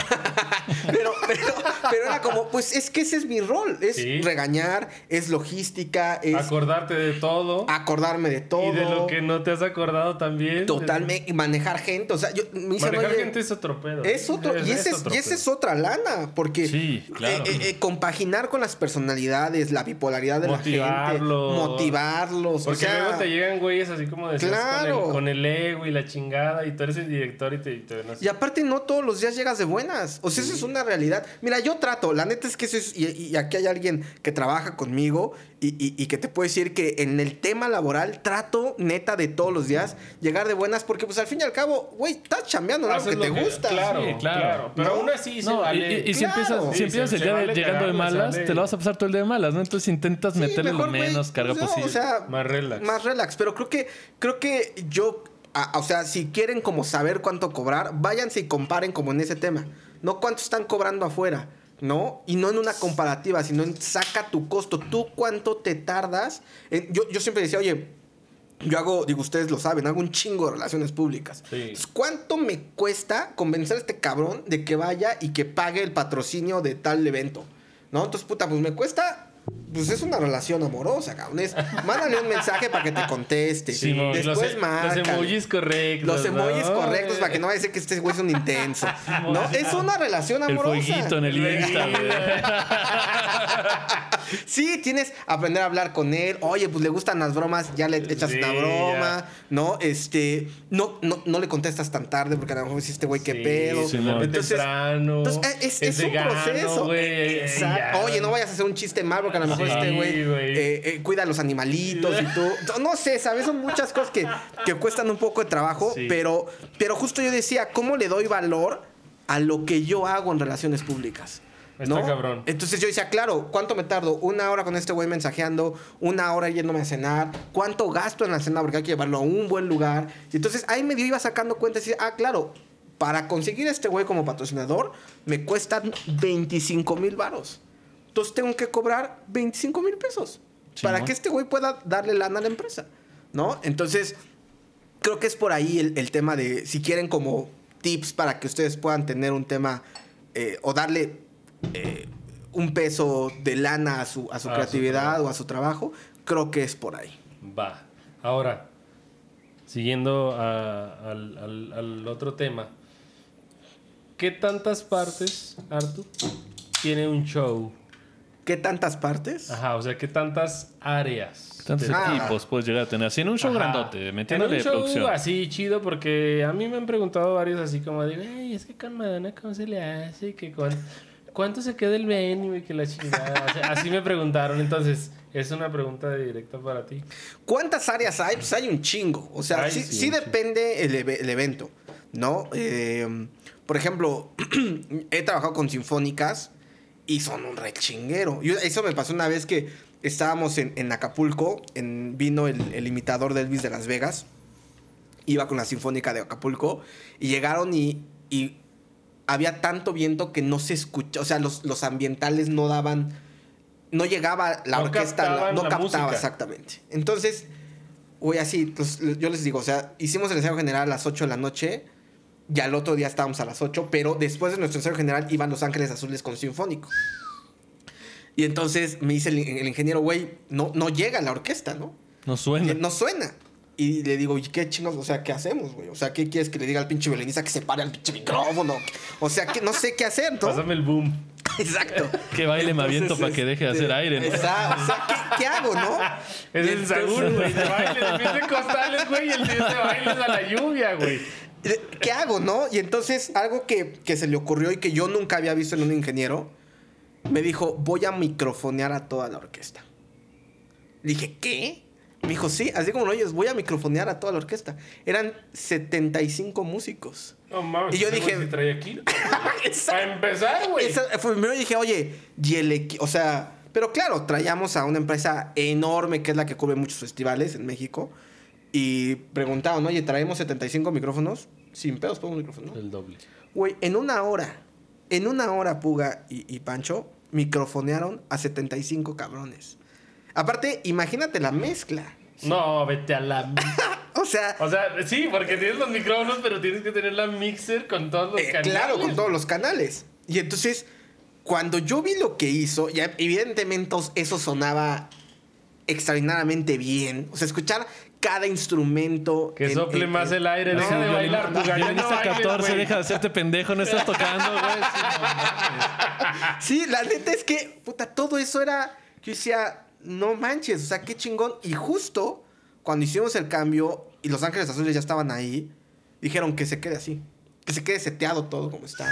pero, pero, pero era como, pues es que ese es mi rol. Es ¿Sí? regañar, es logística, es... Acordarte de todo. Acordarme de todo. Y de lo que no te has acordado también. Totalmente. Y manejar gente. O sea, yo... Me hice manejar no, gente es otro pedo. Es otro. Es, y esa es, es, es otra lana. Porque sí, claro. eh, eh, compaginar con las personalidades, la bipolaridad de Motivarlos. la gente. Motivarlos. Porque o sea, luego te llegan güeyes así como decías, claro. con, el, con el ego y la chingada, y tú eres el director y te... Y, te, no sé. Y aparte no todos los días llegas de buenas. O sea, sí. eso es una realidad. Mira, yo trato, la neta es que eso es... Y, y aquí hay alguien que trabaja conmigo y, y, y que te puede decir que en el tema laboral trato neta de todos los días llegar de buenas, porque pues al fin y al cabo, güey, estás chambeando algo que te que, gusta. Claro, sí, claro, claro. Pero ¿no? aún así no, se vale. Y, y si claro. empiezas, sí, si empiezas se, el día vale llegando de malas, te lo vas a pasar todo el día de malas, ¿no? Entonces intentas sí, meterle lo menos me, carga no, posible. O sea, más relax. Más relax. Pero creo que, creo que yo... A, o sea, si quieren como saber cuánto cobrar, váyanse y comparen como en ese tema. No cuánto están cobrando afuera, ¿no? Y no en una comparativa, sino en saca tu costo. Tú cuánto te tardas. En, yo, yo siempre decía, oye, yo hago, digo, ustedes lo saben, hago un chingo de relaciones públicas. Sí. Entonces, ¿cuánto me cuesta convencer a este cabrón de que vaya y que pague el patrocinio de tal evento? ¿No? Entonces, puta, pues me cuesta... Pues es una relación amorosa, cabrón. Es, mándale un mensaje para que te conteste. Sí, después marca. Los emojis correctos. Los emojis ¿no? correctos para que no vaya a decir que este güey es un intenso. ¿No? Es una relación amorosa. El fueguito en el Instagram. Sí, tienes que aprender a hablar con él. Oye, pues le gustan las bromas, ya le echas sí, una broma. Ya. No, este, no, no, no le contestas tan tarde porque a lo mejor dices, este güey, qué sí, pedo. Si no, entonces, temprano, entonces es, es, es un gano, proceso. Wey, exacto. Oye, no vayas a hacer un chiste mal porque a lo mejor sí, este güey eh, eh, cuida a los animalitos y todo. No sé, ¿sabes? Son muchas cosas que, que cuestan un poco de trabajo, sí. pero, pero justo yo decía, ¿cómo le doy valor a lo que yo hago en relaciones públicas? ¿No? Está cabrón. Entonces yo decía, claro, ¿cuánto me tardo? Una hora con este güey mensajeando, una hora yéndome a cenar, ¿cuánto gasto en la cena? Porque hay que llevarlo a un buen lugar. Y entonces ahí medio iba sacando cuentas y decía, ah, claro, para conseguir a este güey como patrocinador me cuestan veinticinco mil varos. Entonces tengo que cobrar veinticinco mil pesos sí, para ¿no? que este güey pueda darle lana a la empresa, ¿no? Entonces creo que es por ahí el, el tema de si quieren como tips para que ustedes puedan tener un tema eh, o darle eh, un peso de lana a su, a su a creatividad su o a su trabajo, creo que es por ahí. Va. Ahora, siguiendo a, al, al, al otro tema, ¿qué tantas partes, Artu, tiene un show? ¿Qué tantas partes? Ajá, o sea, ¿qué tantas áreas? ¿Qué tantos ah. equipos puedes llegar a tener? Así en un show Ajá. grandote, metiéndole de producción. En un show así chido, porque a mí me han preguntado varios así como de, ay, es que con Madonna, ¿cómo se le hace? ¿Qué con... ¿Cuánto se queda el venue y que la chingada? O sea, así me preguntaron. Entonces, es una pregunta directa para ti. ¿Cuántas áreas hay? Pues hay un chingo. O sea, ay, sí, sí, sí depende el, el evento, ¿no? Eh, por ejemplo, he trabajado con sinfónicas y son un rechinguero. Yo, eso me pasó una vez que estábamos en, en Acapulco. En, vino el, el imitador de Elvis de Las Vegas. Iba con la Sinfónica de Acapulco. Y llegaron y, y había tanto viento que no se escuchó. O sea, los, los ambientales no daban... No llegaba la no orquesta. Captaban la, no la captaba, música. Exactamente. Entonces, güey, así, los, yo les digo, o sea, hicimos el ensayo general a las ocho de la noche... Y al otro día estábamos a las ocho, pero después de nuestro ensayo general iban Los Ángeles Azules con Sinfónico. Y entonces me dice el, el ingeniero, güey, no, no llega la orquesta, ¿no? No suena. No suena. Y le digo, ¿y qué chingos? O sea, ¿qué hacemos, güey? O sea, ¿qué quieres que le diga al pinche violinista que se pare al pinche micrófono? O sea, que no sé qué hacer, ¿no? Pásame el boom. Exacto. Que baile me aviento para que deje de hacer aire, ¿no? Exacto. O sea, ¿qué, qué hago, no? Es el seguro, güey. De baile, de pie de costales, güey, y el día de bailes a la lluvia, güey. ¿Qué hago, no? Y entonces, algo que, que se le ocurrió y que yo nunca había visto en un ingeniero, me dijo, voy a microfonear a toda la orquesta. Le dije, ¿qué? Me dijo, sí, así como lo oyes, voy a microfonear a toda la orquesta. Eran setenta y cinco músicos. No mames, y yo dije, ¿qué trae aquí? Para empezar, güey. Primero dije, oye, y el, o sea, pero claro, traíamos a una empresa enorme que es la que cubre muchos festivales en México. Y preguntaban, oye, traemos setenta y cinco micrófonos. Sin pedos pongo un micrófono. El doble. Güey, en una hora, en una hora Puga y, y Pancho microfonearon a setenta y cinco cabrones. Aparte, imagínate la mezcla. Sí. No, vete a la... O sea... O sea, sí, porque tienes los micrófonos, pero tienes que tener la mixer con todos los eh, canales. Claro, con todos los canales. Y entonces, cuando yo vi lo que hizo, ya evidentemente eso sonaba extraordinariamente bien. O sea, escuchar cada instrumento... Que en, sople en, más en, el aire, no, deja de bailar. No, ya en esa catorce, deja de hacerte pendejo, no estás tocando, güey. Sí, la neta es que, puta, todo eso era... Yo decía, no manches, o sea, qué chingón. Y justo cuando hicimos el cambio y Los Ángeles Azules ya estaban ahí, dijeron que se quede así. Que se quede seteado todo como está.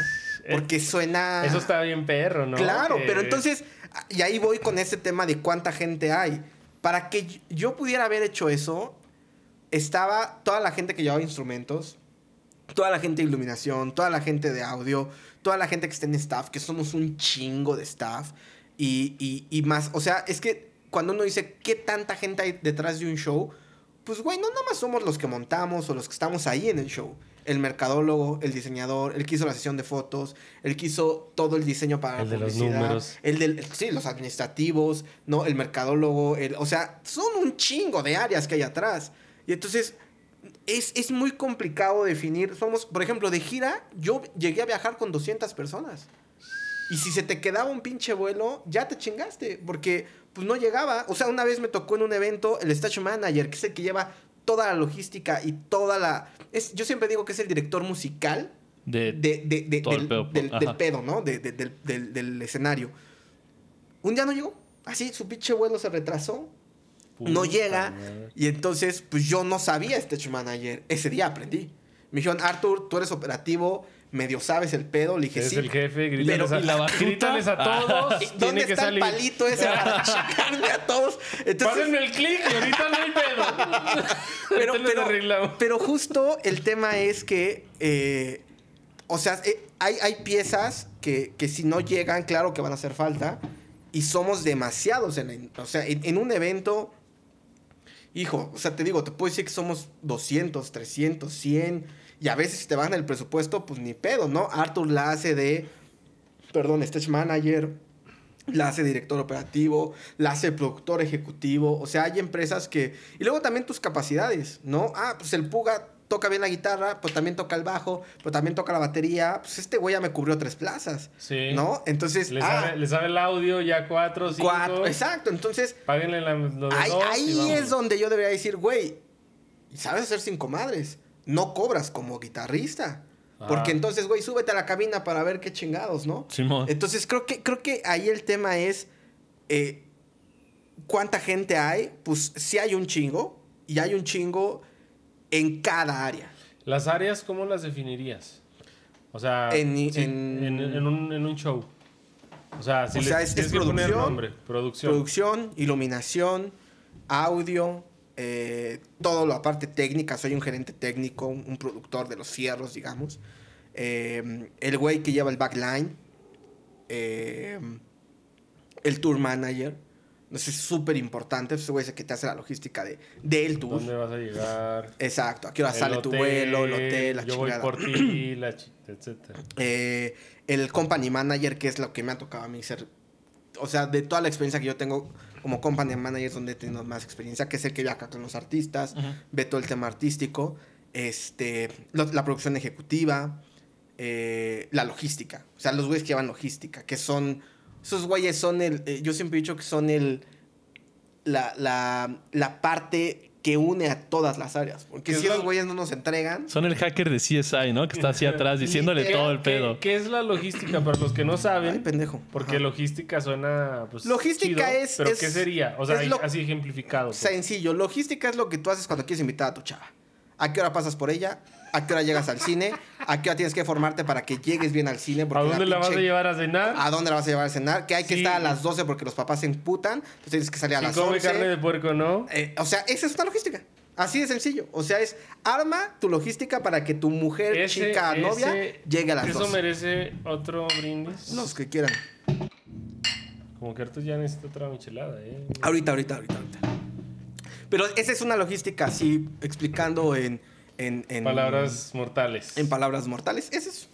Porque suena... Eso está bien perro, ¿no? Claro, eh... pero entonces... Y ahí voy con este tema de cuánta gente hay. Para que yo pudiera haber hecho eso, estaba toda la gente que llevaba instrumentos, toda la gente de iluminación, toda la gente de audio, toda la gente que está en staff, que somos un chingo de staff. Y, y, y más... O sea, es que cuando uno dice qué tanta gente hay detrás de un show... Pues, güey, no nada más somos los que montamos o los que estamos ahí en el show. El mercadólogo, el diseñador, el que hizo la sesión de fotos, el que hizo todo el diseño para el la publicidad. El de los números. El del... Sí, los administrativos, ¿no? El mercadólogo. El, o sea, son un chingo de áreas que hay atrás. Y entonces, es, es muy complicado definir. Somos, por ejemplo, de gira, yo llegué a viajar con doscientas personas. Y si se te quedaba un pinche vuelo, ya te chingaste. Porque, pues, no llegaba. O sea, una vez me tocó en un evento el stage manager, que es el que lleva toda la logística y toda la... Es, yo siempre digo que es el director musical de, de, de, de, del, pedo. Del, del pedo, ¿no? De, de, del, del, del escenario. Un día no llegó. Así, su pinche vuelo se retrasó. Puta no llega. Madre. Y entonces, pues, yo no sabía stage manager. Ese día aprendí. Me dijeron, Arthur, tú eres operativo... medio sabes el pedo, le dije eres sí. Es el jefe, grítales, pero, a, la batuta, grítales a todos. ¿Dónde está el palito ese para checarle a todos? Entonces, pásenme el clic y ahorita no hay pedo. pero, pero, pero justo el tema es que, eh, o sea, eh, hay, hay piezas que, que si no llegan, claro que van a hacer falta. Y somos demasiados. En, o sea, en, en un evento, hijo, o sea, te digo, te puedo decir que somos doscientos, trescientos, cien... Y a veces si te bajan el presupuesto, pues ni pedo, ¿no? Arthur la hace de, perdón, stage manager, la hace director operativo, la hace productor ejecutivo. O sea, hay empresas que... Y luego también tus capacidades, ¿no? Ah, pues el Puga toca bien la guitarra, pues también toca el bajo, pues también toca la batería. Pues este güey ya me cubrió tres plazas, sí, ¿no? Entonces... Le ah, sabe, le sabe el audio ya cuatro, cinco... Cuatro, exacto, entonces... Páguenle la, lo de ahí, dos ahí es donde yo debería decir, güey, ¿sabes hacer cinco madres? No cobras como guitarrista. Ah. Porque entonces, güey, súbete a la cabina para ver qué chingados, ¿no? Simón. Entonces, creo que, creo que ahí el tema es... Eh, ¿cuánta gente hay? Pues sí hay un chingo. Y hay un chingo en cada área. ¿Las áreas cómo las definirías? O sea, en, sí, en, en, en, un, en un show. O sea, si o les, sea es, es producción, que poner nombre. Producción. Producción, iluminación, audio... Eh, todo lo aparte técnica, soy un gerente técnico, un, un productor de los fierros, digamos. Eh, el güey que lleva el backline, eh, el tour manager, es súper importante. Ese güey es el que te hace la logística de, del tour. ¿Dónde vas a llegar? Exacto, a qué hora sale hotel, tu vuelo, el hotel, la yo chingada. Voy por ti, la ch- etcétera. Eh, el company manager, que es lo que me ha tocado a mí ser. O sea, de toda la experiencia que yo tengo como company manager, donde tengo más experiencia, que es el que viaja con los artistas, uh-huh, ve todo el tema artístico, este, lo, la producción ejecutiva, eh, la logística. O sea, los güeyes que llevan logística, que son... Esos güeyes son el... Eh, yo siempre he dicho que son el... La, la, la parte... que une a todas las áreas. Porque si los güeyes no nos entregan... Son el hacker de C S I, ¿no? Que está así atrás diciéndole todo el pedo. ¿Qué, qué es la logística? Para los que no saben... Ay, pendejo. Porque ajá, logística suena... Pues, logística chido, es... ¿Pero es, qué sería? O sea, lo, así ejemplificado. Pues. Sencillo. Logística es lo que tú haces cuando quieres invitar a tu chava. ¿A qué hora pasas por ella? ¿A qué hora llegas al cine? ¿A qué hora tienes que formarte para que llegues bien al cine? ¿A dónde la, la pinche... vas a llevar a cenar? ¿A dónde la vas a llevar a cenar? Que hay que sí, estar a las doce porque los papás se emputan. Entonces tienes que salir a las once. ¿Y come carne de puerco, no? Eh, o sea, esa es una logística. Así de sencillo. O sea, es arma tu logística para que tu mujer, ese, chica, ese, novia, llegue a las doce. ¿Eso merece otro brindis? Los que quieran. Como que Arturo ya necesita otra michelada, ¿eh? Ahorita, ahorita, ahorita, ahorita. Pero esa es una logística así, explicando en... en, en palabras mortales. En palabras mortales. Ese es...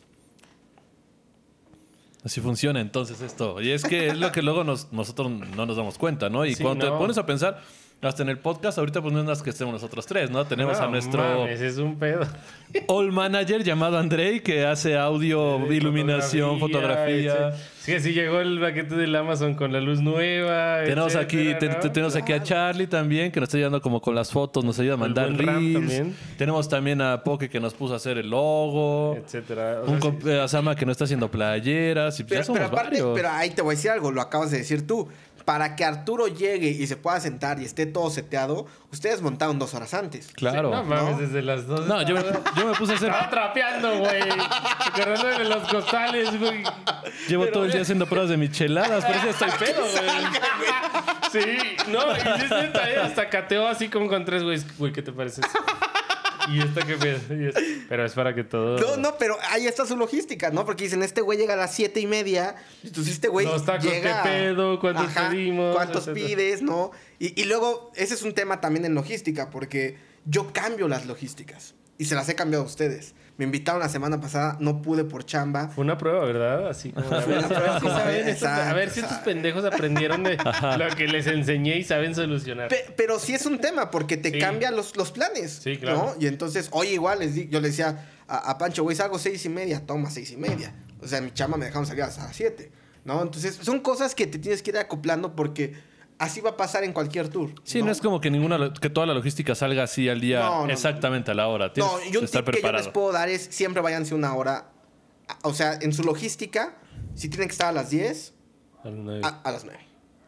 Así funciona entonces esto. Y es que es lo que luego nos, nosotros no nos damos cuenta, ¿no? Y sí, cuando no. te pones a pensar... Hasta en el podcast, ahorita pues no es más que estemos nosotros tres, ¿no? Tenemos no, a nuestro... Mames, es un pedo. All manager llamado Andrei, que hace audio, sí, iluminación, fotografía... fotografía. Sí, así llegó el paquete del Amazon con la luz nueva, tenemos etcétera, aquí, ¿no? te, te, Tenemos claro. aquí a Charlie también, que nos está ayudando como con las fotos, nos ayuda a mandar reels. También. Tenemos también a Poke, que nos puso a hacer el logo. Etcétera. O sea, un sí, Asama sí. que nos está haciendo playeras. Y pero, ya somos pero, aparte, pero ahí te voy a decir algo, lo acabas de decir tú. Para que Arturo llegue y se pueda sentar y esté todo seteado, ustedes montaron dos horas antes. Claro. Sí, no mames, ¿no? Desde las dos. No, yo me, yo me puse a hacer... Estaba trapeando, güey. Corriendo de los costales, güey. Llevo pero, todo el día haciendo pruebas de micheladas. Por eso estoy pedo, güey. Sí. No, y yo estoy tallado, hasta cateo así como con tres güeyes. Güey, ¿qué te parece eso? Y esta que me... Pero es para que todo... No, no, pero ahí está su logística, ¿no? Porque dicen, este güey llega a las siete y media. Entonces este güey los tacos, llega... ¿Qué pedo? ¿Cuántos Ajá, pedimos? ¿Cuántos etcétera? Pides? ¿No? Y, y luego, ese es un tema también en logística, porque yo cambio las logísticas. Y se las he cambiado a ustedes. Me invitaron la semana pasada, no pude por chamba. Fue una prueba, ¿verdad? Así como... A ver, prueba, sí saben, estos, a ver si estos pendejos aprendieron de lo que les enseñé y saben solucionar. Pe- pero sí es un tema, porque te sí. cambian los, los planes. Sí, claro. ¿No? Y entonces, oye, igual, les di, yo le decía a, a Pancho, güey, salgo seis y media, toma seis y media. O sea, mi chamba me dejaron salir hasta las siete. ¿No? Entonces, son cosas que te tienes que ir acoplando porque... Así va a pasar en cualquier tour. Sí, no, no es como que ninguna que toda la logística salga así al día no, no, exactamente a la hora. Tienes no, yo que estar preparado. Lo que yo les puedo dar es siempre váyanse una hora. O sea, en su logística, si tienen que estar a las diez, a, la a, a las nueve.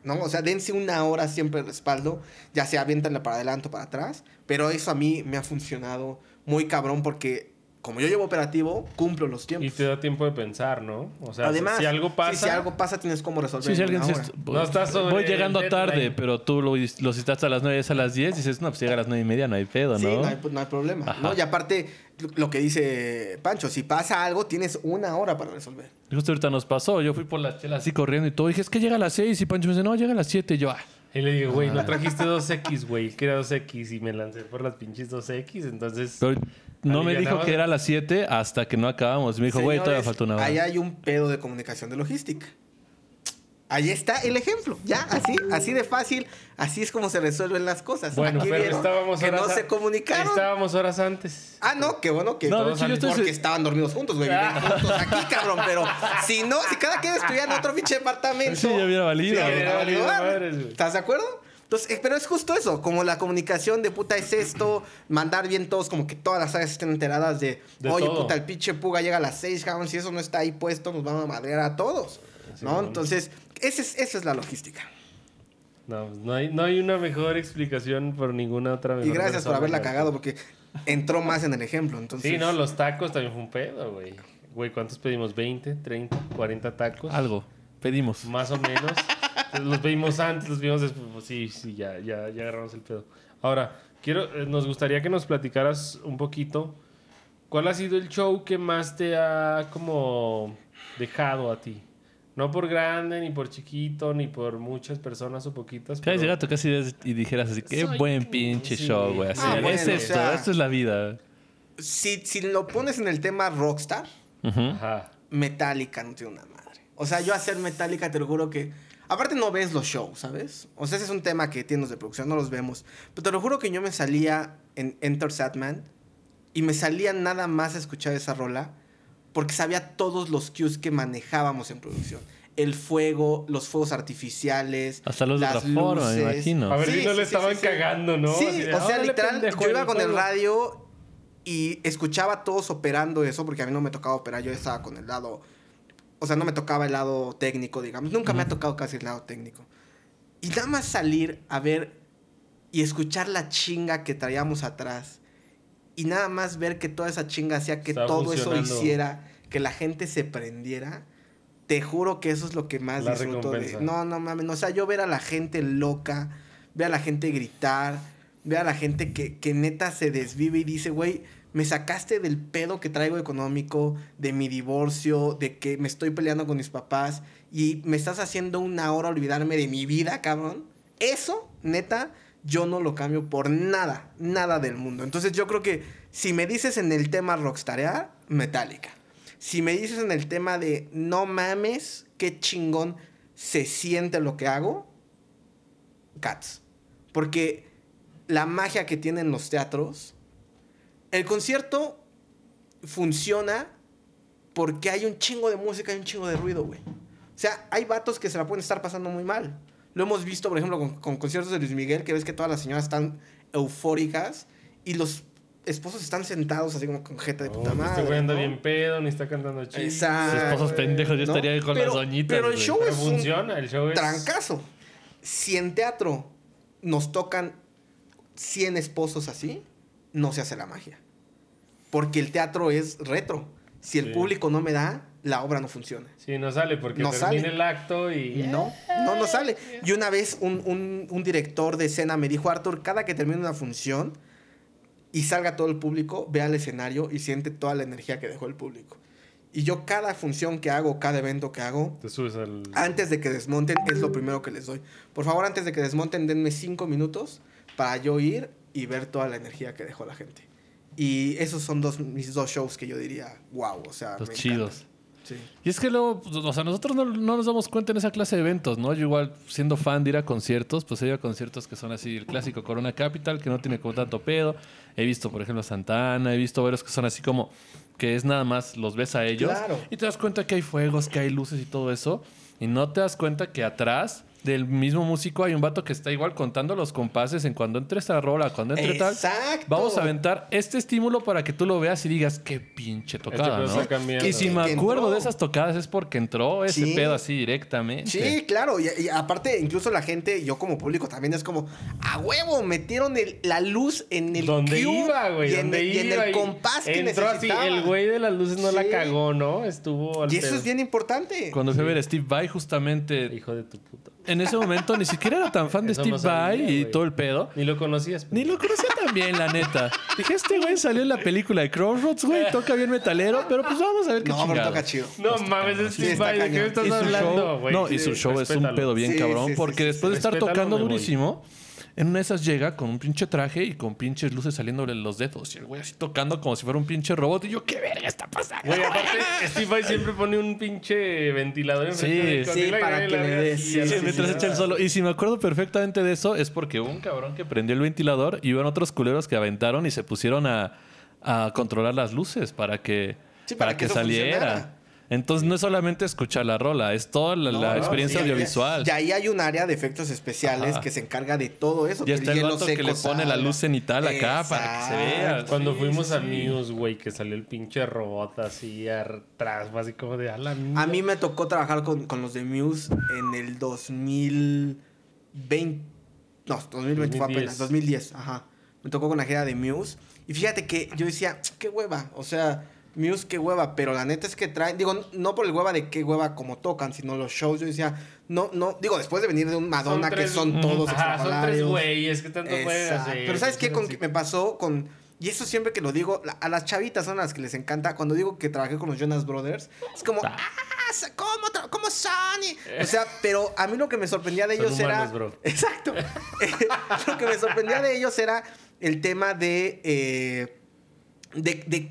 ¿No? O sea, dense una hora siempre de respaldo, ya sea aviéntanla para adelante o para atrás. Pero eso a mí me ha funcionado muy cabrón porque... Como yo llevo operativo, cumplo los tiempos. Y te da tiempo de pensar, ¿no? O sea, además, si algo pasa... Sí, si algo pasa, tienes cómo resolverlo. Sí, si alguien dice... Est- no estás sobre voy llegando tarde, pero tú lo, lo citaste a las nueve, es a las diez. Dices, no, pues llega a las nueve y media, no hay pedo, ¿no? Sí, no hay, no hay problema. ¿No? Y aparte, lo que dice Pancho, si pasa algo, tienes una hora para resolver. Justo ahorita nos pasó. Yo fui por las chelas así corriendo y todo. Dije, es que llega a las seis. Y Pancho me dice, no, llega a las siete. Y yo, ah... Y le digo, güey, no trajiste dos equis, güey. Que era dos equis y me lancé por las pinches dos equis. Entonces... Pero no me dijo que era a las siete hasta que no acabamos. Me dijo, güey, todavía falta una hora. Ahí hay un pedo de comunicación de logística. Ahí está el ejemplo. Ya, así así de fácil. Así es como se resuelven las cosas. Bueno, aquí pero estábamos que horas no a... se comunicaron. Estábamos horas antes. Ah, no, qué bueno que no, todos hecho, porque se... estaban dormidos juntos, güey. Vivían ah. juntos aquí, cabrón. Pero si no, si cada quien estuviera en otro pinche departamento... Sí, ya hubiera valido. Sí, ya hubiera valido. Madres, ¿estás de acuerdo? Entonces, pero es justo eso, como la comunicación de puta es esto, mandar bien todos, como que todas las áreas estén enteradas de, de oye, todo. Puta, el pinche puga llega a las seis, cabrón, si eso no está ahí puesto, nos van a madrear a todos, así ¿no? Entonces, esa es, esa es la logística. No, no hay, no hay una mejor explicación por ninguna otra. Mejor y gracias por haberla cagado, porque entró más en el ejemplo, entonces... Sí, no, los tacos también fue un pedo, güey. Güey, ¿cuántos pedimos? ¿veinte, treinta, cuarenta tacos? Algo, pedimos. Más o menos... Los vimos antes, los vimos después. Pues sí, sí, ya, ya, ya agarramos el pedo. Ahora, quiero, eh, nos gustaría que nos platicaras un poquito cuál ha sido el show que más te ha como dejado a ti. No por grande, ni por chiquito, ni por muchas personas o poquitas. Pero... Llegado casi y dijeras así, qué soy buen pinche sí. show, güey. Ah, bueno, es esto, o sea, esto es la vida. Si, si lo pones en el tema rockstar, uh-huh. Ajá. Metallica no tiene una madre. O sea, yo hacer Metallica te lo juro que... Aparte no ves los shows, ¿sabes? O sea, ese es un tema que tiene los de producción, no los vemos. Pero te lo juro que yo me salía en Enter Sandman y me salía nada más a escuchar esa rola porque sabía todos los cues que manejábamos en producción. El fuego, los fuegos artificiales, hasta los las de otra luces. Forma, me imagino. A ver sí, si no sí, le sí, estaban sí, cagando, ¿no? Sí, sí, o sea, oh, literal, yo iba el con fuego. El radio y escuchaba a todos operando eso porque a mí no me tocaba operar, yo estaba con el lado... O sea, no me tocaba el lado técnico, digamos. Nunca me ha tocado casi el lado técnico. Y nada más salir a ver y escuchar la chinga que traíamos atrás. Y nada más ver que toda esa chinga hacía que todo eso hiciera, que la gente se prendiera. Te juro que eso es lo que más disfruto de... No, no mames. No. O sea, yo ver a la gente loca, ver a la gente gritar, ver a la gente que, que neta se desvive y dice, güey... Me sacaste del pedo que traigo económico, de mi divorcio, de que me estoy peleando con mis papás y me estás haciendo una hora olvidarme de mi vida, cabrón. Eso, neta, yo no lo cambio por nada, nada del mundo. Entonces yo creo que si me dices en el tema rockstarear, Metallica. Si me dices en el tema de no mames, qué chingón se siente lo que hago, Cats. Porque la magia que tienen los teatros, el concierto funciona porque hay un chingo de música, hay un chingo de ruido, güey. O sea, hay vatos que se la pueden estar pasando muy mal. Lo hemos visto, por ejemplo, con, con conciertos de Luis Miguel, que ves que todas las señoras están eufóricas y los esposos están sentados así como con jeta de oh, puta madre. Este güey anda ¿no? bien pedo, ni está cantando chistes. Exacto. Si esposos pendejos, yo ¿no? estaría con pero, las doñitas. Pero el show pero es funciona, un el show es... trancazo. Si en teatro nos tocan cien esposos así, no se hace la magia. Porque el teatro es retro. Si el sí. público no me da, la obra no funciona. Sí, no sale porque no termina sale. el acto y... No, no, no sale. Y una vez un, un, un director de escena me dijo, Arthur, cada que termine una función y salga todo el público, ve al escenario y siente toda la energía que dejó el público. Y yo cada función que hago, cada evento que hago, te subes al... antes de que desmonten, es lo primero que les doy. Por favor, antes de que desmonten, denme cinco minutos para yo ir y ver toda la energía que dejó la gente. Y esos son dos, mis dos shows que yo diría, wow, o sea, los me chidos. Sí. Y es que luego, o sea, nosotros no, no nos damos cuenta en esa clase de eventos, ¿no? Yo igual, siendo fan de ir a conciertos, pues he ido a conciertos que son así, el clásico Corona Capital, que no tiene como tanto pedo. He visto, por ejemplo, Santa Ana, he visto varios que son así como, que es nada más, los ves a ellos. Claro. Y te das cuenta que hay fuegos, que hay luces y todo eso. Y no te das cuenta que atrás del mismo músico hay un vato que está igual contando los compases en cuando entre esta rola, cuando entre Exacto. tal. Vamos a aventar este estímulo para que tú lo veas y digas qué pinche tocada, este ¿no? Y si me acuerdo entró. de esas tocadas es porque entró ese sí. pedo así directamente. Sí, claro. Y, y aparte, incluso la gente, yo como público también es como, a huevo, metieron el, la luz en el donde iba, güey. Y, donde en, iba, y en el compás que necesitaba. Entró así, el güey de las luces no sí. la cagó, ¿no? Estuvo al Y eso pedo. es bien importante. Cuando fui a ver Steve Vai, justamente... Hijo de tu puta. En ese momento ni siquiera era tan fan de Eso Steve Vai no y wey. todo el pedo. Ni lo conocías. Pero... Ni lo conocía tan bien, la neta. Dije, este güey salió en la película de Crossroads, güey. Toca bien metalero, pero pues vamos a ver qué no, chingado. No, pero toca chido. No pues mames, es Steve Vai, ¿de qué me estás hablando, güey? No, sí, y su show respétalo. es un pedo bien sí, cabrón. Sí, sí, porque sí, después sí, de estar tocando durísimo, en una de esas llega con un pinche traje y con pinches luces saliéndole los dedos. Y el güey así tocando como si fuera un pinche robot. Y yo, ¿qué verga está pasando? Güey, aparte, Steve Vai siempre pone un pinche ventilador enfrente. Sí, sí, para que le des. Sí, mientras echa el solo. Y si me acuerdo perfectamente de eso, es porque hubo un cabrón que prendió el ventilador y iban otros culeros que aventaron y se pusieron a, a controlar las luces para que, sí, para para que, que saliera. Funcionara. Entonces, no es solamente escuchar la rola, es toda la, no, la experiencia no, sí, audiovisual. Y ahí hay un área de efectos especiales Ajá. que se encarga de todo eso. Y está el vato que le pone la luz cenital acá para que se vea. Cuando sí, fuimos sí. a Muse, güey, que salió el pinche robot así atrás, así como de... A, la a mí me tocó trabajar con, con los de Muse en el dos mil veinte. No, dos mil veinte fue apenas, dos mil diez. Ajá. Me tocó con la gira de Muse. Y fíjate que yo decía, qué hueva, o sea... Muse, qué hueva, pero la neta es que traen... Digo, no por el hueva de qué hueva como tocan, sino los shows. Yo decía, no, no... Digo, después de venir de un Madonna, son tres, que son todos... Ajá, son tres güeyes que tanto juegas. Pero ¿sabes qué con, me pasó con...? Y eso siempre que lo digo, a las chavitas son las que les encanta. Cuando digo que trabajé con los Jonas Brothers, es como... ¡Ah! ¿Cómo, tra- cómo son? Y, o sea, pero a mí lo que me sorprendía de ellos son humanos, era... Bro. Exacto. Lo que me sorprendía de ellos era el tema de... Eh, de... de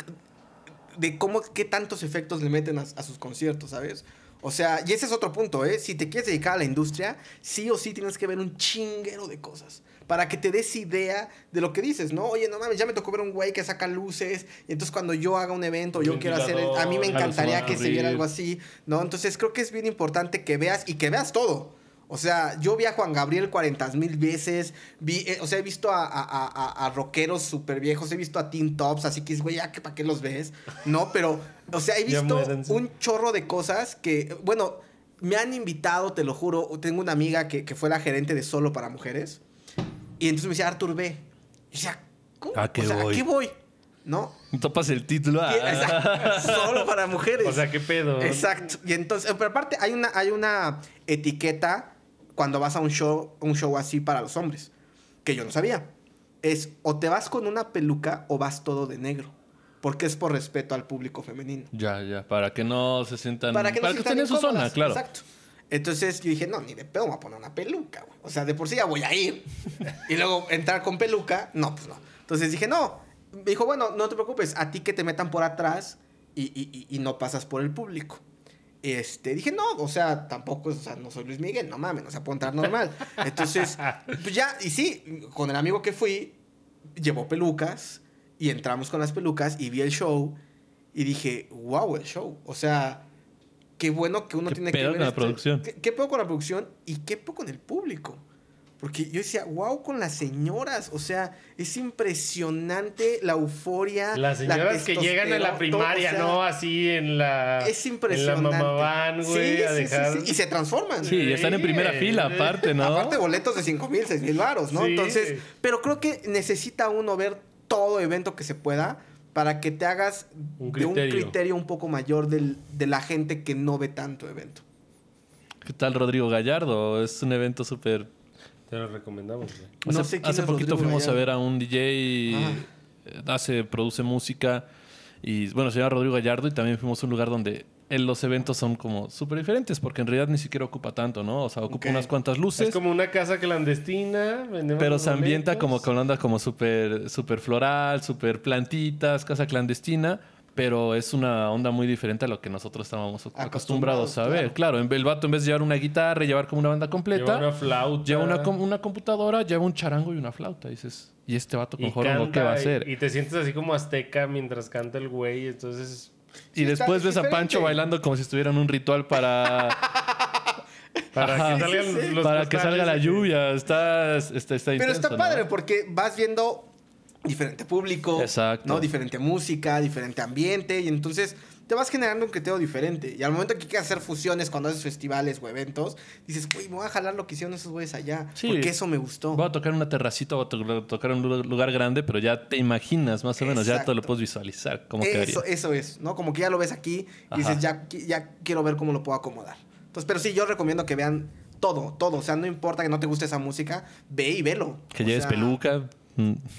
de cómo, qué tantos efectos le meten a, a sus conciertos, ¿sabes? O sea, y ese es otro punto, ¿eh? Si te quieres dedicar a la industria, sí o sí tienes que ver un chinguero de cosas para que te des idea de lo que dices, ¿no? Oye, no mames, ya me tocó ver un güey que saca luces, y entonces cuando yo haga un evento, yo quiero hacer... A mí me encantaría que se viera algo así, ¿no? Entonces creo que es bien importante que veas, y que veas todo. O sea, yo vi a Juan Gabriel cuarenta mil veces. Vi, eh, o sea, he visto a, a, a, a rockeros súper viejos. He visto a Teen Tops. Así que, güey, ya, ¿para qué los ves? No, pero... O sea, he visto un chorro de cosas que... Bueno, me han invitado, te lo juro. Tengo una amiga que, que fue la gerente de Solo para Mujeres. Y entonces me decía, Arthur, ve. Y decía, ¿cómo? ¿A qué o sea, voy? ¿A qué voy? ¿No? Topas el título. Ah. Solo para mujeres. O sea, ¿qué pedo? Exacto. Y entonces... Pero aparte, hay una, hay una etiqueta... Cuando vas a un show, un show así para los hombres, que yo no sabía, es o te vas con una peluca o vas todo de negro, porque es por respeto al público femenino. Ya, ya, para que no se sientan... Para que, para no que estén en su zona, claro. Exacto. Entonces yo dije, no, ni de pedo me voy a poner una peluca, güey. O sea, de por sí ya voy a ir. Y luego entrar con peluca, no, pues no. Entonces dije, no. Me dijo, bueno, no te preocupes, a ti que te metan por atrás y, y, y no pasas por el público. Este, dije, no, o sea, tampoco, o sea, no soy Luis Miguel, no mames, o sea, puedo entrar normal. Entonces, pues ya, y sí, con el amigo que fui, llevó pelucas y entramos con las pelucas y vi el show y dije, wow, el show. O sea, qué bueno que uno tiene que ver. ¿Qué pedo con la producción? ¿Qué pedo con la producción y qué pedo con el público? Porque yo decía, wow, con las señoras. O sea, es impresionante la euforia. Las señoras la que llegan a la primaria, todo, o sea, ¿no? Así en la... Es impresionante. En la mamaván, güey, sí, a sí, dejar... Sí, sí. Y se transforman. Sí, sí, están en primera fila, aparte, ¿no? Aparte, boletos de cinco mil, seis mil varos, ¿no? Sí. Entonces, pero creo que necesita uno ver todo evento que se pueda para que te hagas un de un criterio un poco mayor del, de la gente que no ve tanto evento. ¿Qué tal Rodrigo Gallardo? Es un evento súper... Te lo recomendamos. No hace sé hace poquito Rodrigo fuimos Gallardo. A ver a un D J, ah. hace, produce música, y bueno, se llama Rodrigo Gallardo, y también fuimos a un lugar donde en los eventos son como súper diferentes, porque en realidad ni siquiera ocupa tanto, ¿no? O sea, ocupa okay. unas cuantas luces. Es como una casa clandestina. Pero se ambienta como con onda como súper super floral, súper plantitas, casa clandestina, pero es una onda muy diferente a lo que nosotros estábamos acostumbrados, acostumbrados a ver. Claro, claro, el vato en vez de llevar una guitarra y llevar como una banda completa... Lleva una flauta. Lleva una, una computadora, lleva un charango y una flauta. Y dices, ¿y este vato con jorongo qué va a hacer? Y, y te sientes así como azteca mientras canta el güey, entonces... Y sí, después ves diferente. A Pancho bailando como si estuviera en un ritual para... Para, Ajá, que, salgan sí, sí. Los para que salga la lluvia. Está, está, está Pero intenso, está padre, ¿no? Porque vas viendo... diferente público, Exacto. ¿no? Diferente música, diferente ambiente, y entonces te vas generando un criterio diferente. Y al momento que quieres hacer fusiones, cuando haces festivales o eventos, dices, uy, me voy a jalar lo que hicieron esos güeyes allá, sí. porque eso me gustó. Voy a tocar una terracita, voy a tocar un lugar grande, pero ya te imaginas más o menos, Exacto. ya te lo puedes visualizar. Cómo eso, eso es, ¿no? Como que ya lo ves aquí y dices, ya, ya quiero ver cómo lo puedo acomodar. Entonces, pero sí, yo recomiendo que vean todo, todo. O sea, no importa que no te guste esa música, ve y velo. Que o lleves sea, peluca...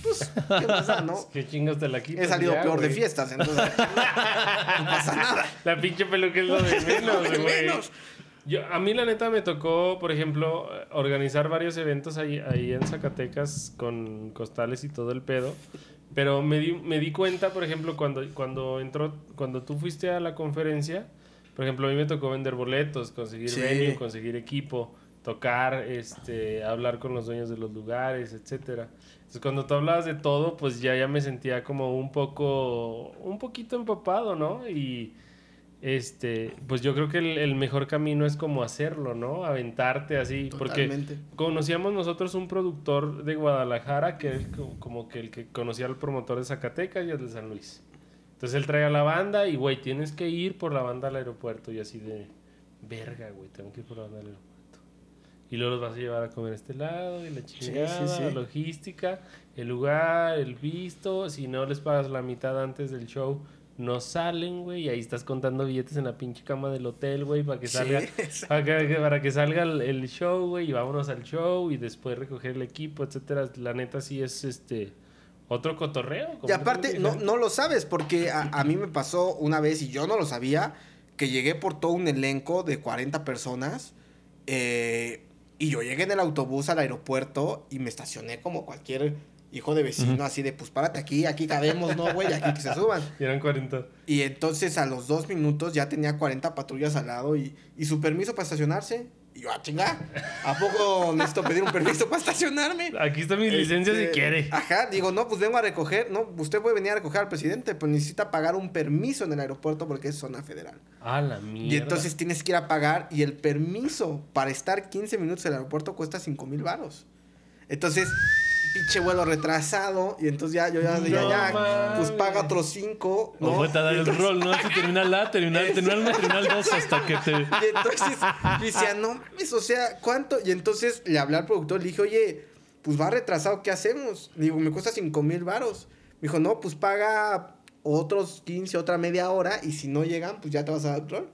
Pues, ¿qué pasa, no? ¿Qué chingas te la quitas? He salido ya, peor wey. De fiestas, entonces no pasa nada. La pinche peluca es lo de menos, güey. Yo, a mí la neta me tocó, por ejemplo, organizar varios eventos ahí, ahí en Zacatecas con costales y todo el pedo. Pero me di, me di cuenta, por ejemplo, cuando, cuando entró, cuando tú fuiste a la conferencia, por ejemplo, a mí me tocó vender boletos, conseguir sí. venue, conseguir equipo, tocar, este, hablar con los dueños de los lugares, etcétera. Entonces, cuando tú hablabas de todo, pues ya, ya me sentía como un poco, un poquito empapado, ¿no? Y, este, pues yo creo que el, el mejor camino es como hacerlo, ¿no? Aventarte así. Totalmente. Porque conocíamos nosotros un productor de Guadalajara, que es como que el que conocía al promotor de Zacatecas y el de San Luis. Entonces, él traía la banda y, güey, tienes que ir por la banda al aeropuerto. Y así de, verga, güey, tengo que ir por la banda al aeropuerto. Y luego los vas a llevar a comer a este lado, y la chingada, sí, sí, sí. la logística, el lugar, el visto. Si no les pagas la mitad antes del show, no salen, güey. Y ahí estás contando billetes en la pinche cama del hotel, güey, para que salga, sí, para, que, para que salga el, el show, güey. Y vámonos al show y después recoger el equipo, etcétera. La neta sí es este otro cotorreo. Y aparte no, no lo sabes, porque a, a mí me pasó una vez, y yo no lo sabía, que llegué por todo un elenco de cuarenta personas. Eh... Y yo llegué en el autobús al aeropuerto y me estacioné como cualquier hijo de vecino, uh-huh. así de, pues, párate aquí, aquí cabemos, ¿no, güey? Aquí que se suban. Y eran cuarenta. Y entonces, a los dos minutos, ya tenía cuarenta patrullas al lado y, y su permiso para estacionarse. Y yo, ah, chinga, ¿a poco necesito pedir un permiso para estacionarme? Aquí está mi este, licencia si quiere. Ajá, digo, no, pues vengo a recoger. No, usted puede venir a recoger al presidente, pues necesita pagar un permiso en el aeropuerto porque es zona federal. Ah, la mierda. Y entonces tienes que ir a pagar, y el permiso para estar quince minutos en el aeropuerto cuesta cinco mil varos. Entonces... pinche vuelo retrasado, y entonces ya yo ya, no, ya, ya pues paga otros cinco, ¿no? O fue a dar el entonces... rol, ¿no? Así terminal A, terminal, terminal uno, terminal dos, hasta que te... Y entonces yo decía, no mames, o sea, ¿cuánto? Y entonces le hablé al productor, le dije, oye, pues va retrasado, ¿qué hacemos? Le digo, me cuesta cinco mil varos. Me dijo, no, pues paga otros quince, otra media hora, y si no llegan, pues ya te vas a dar el rol.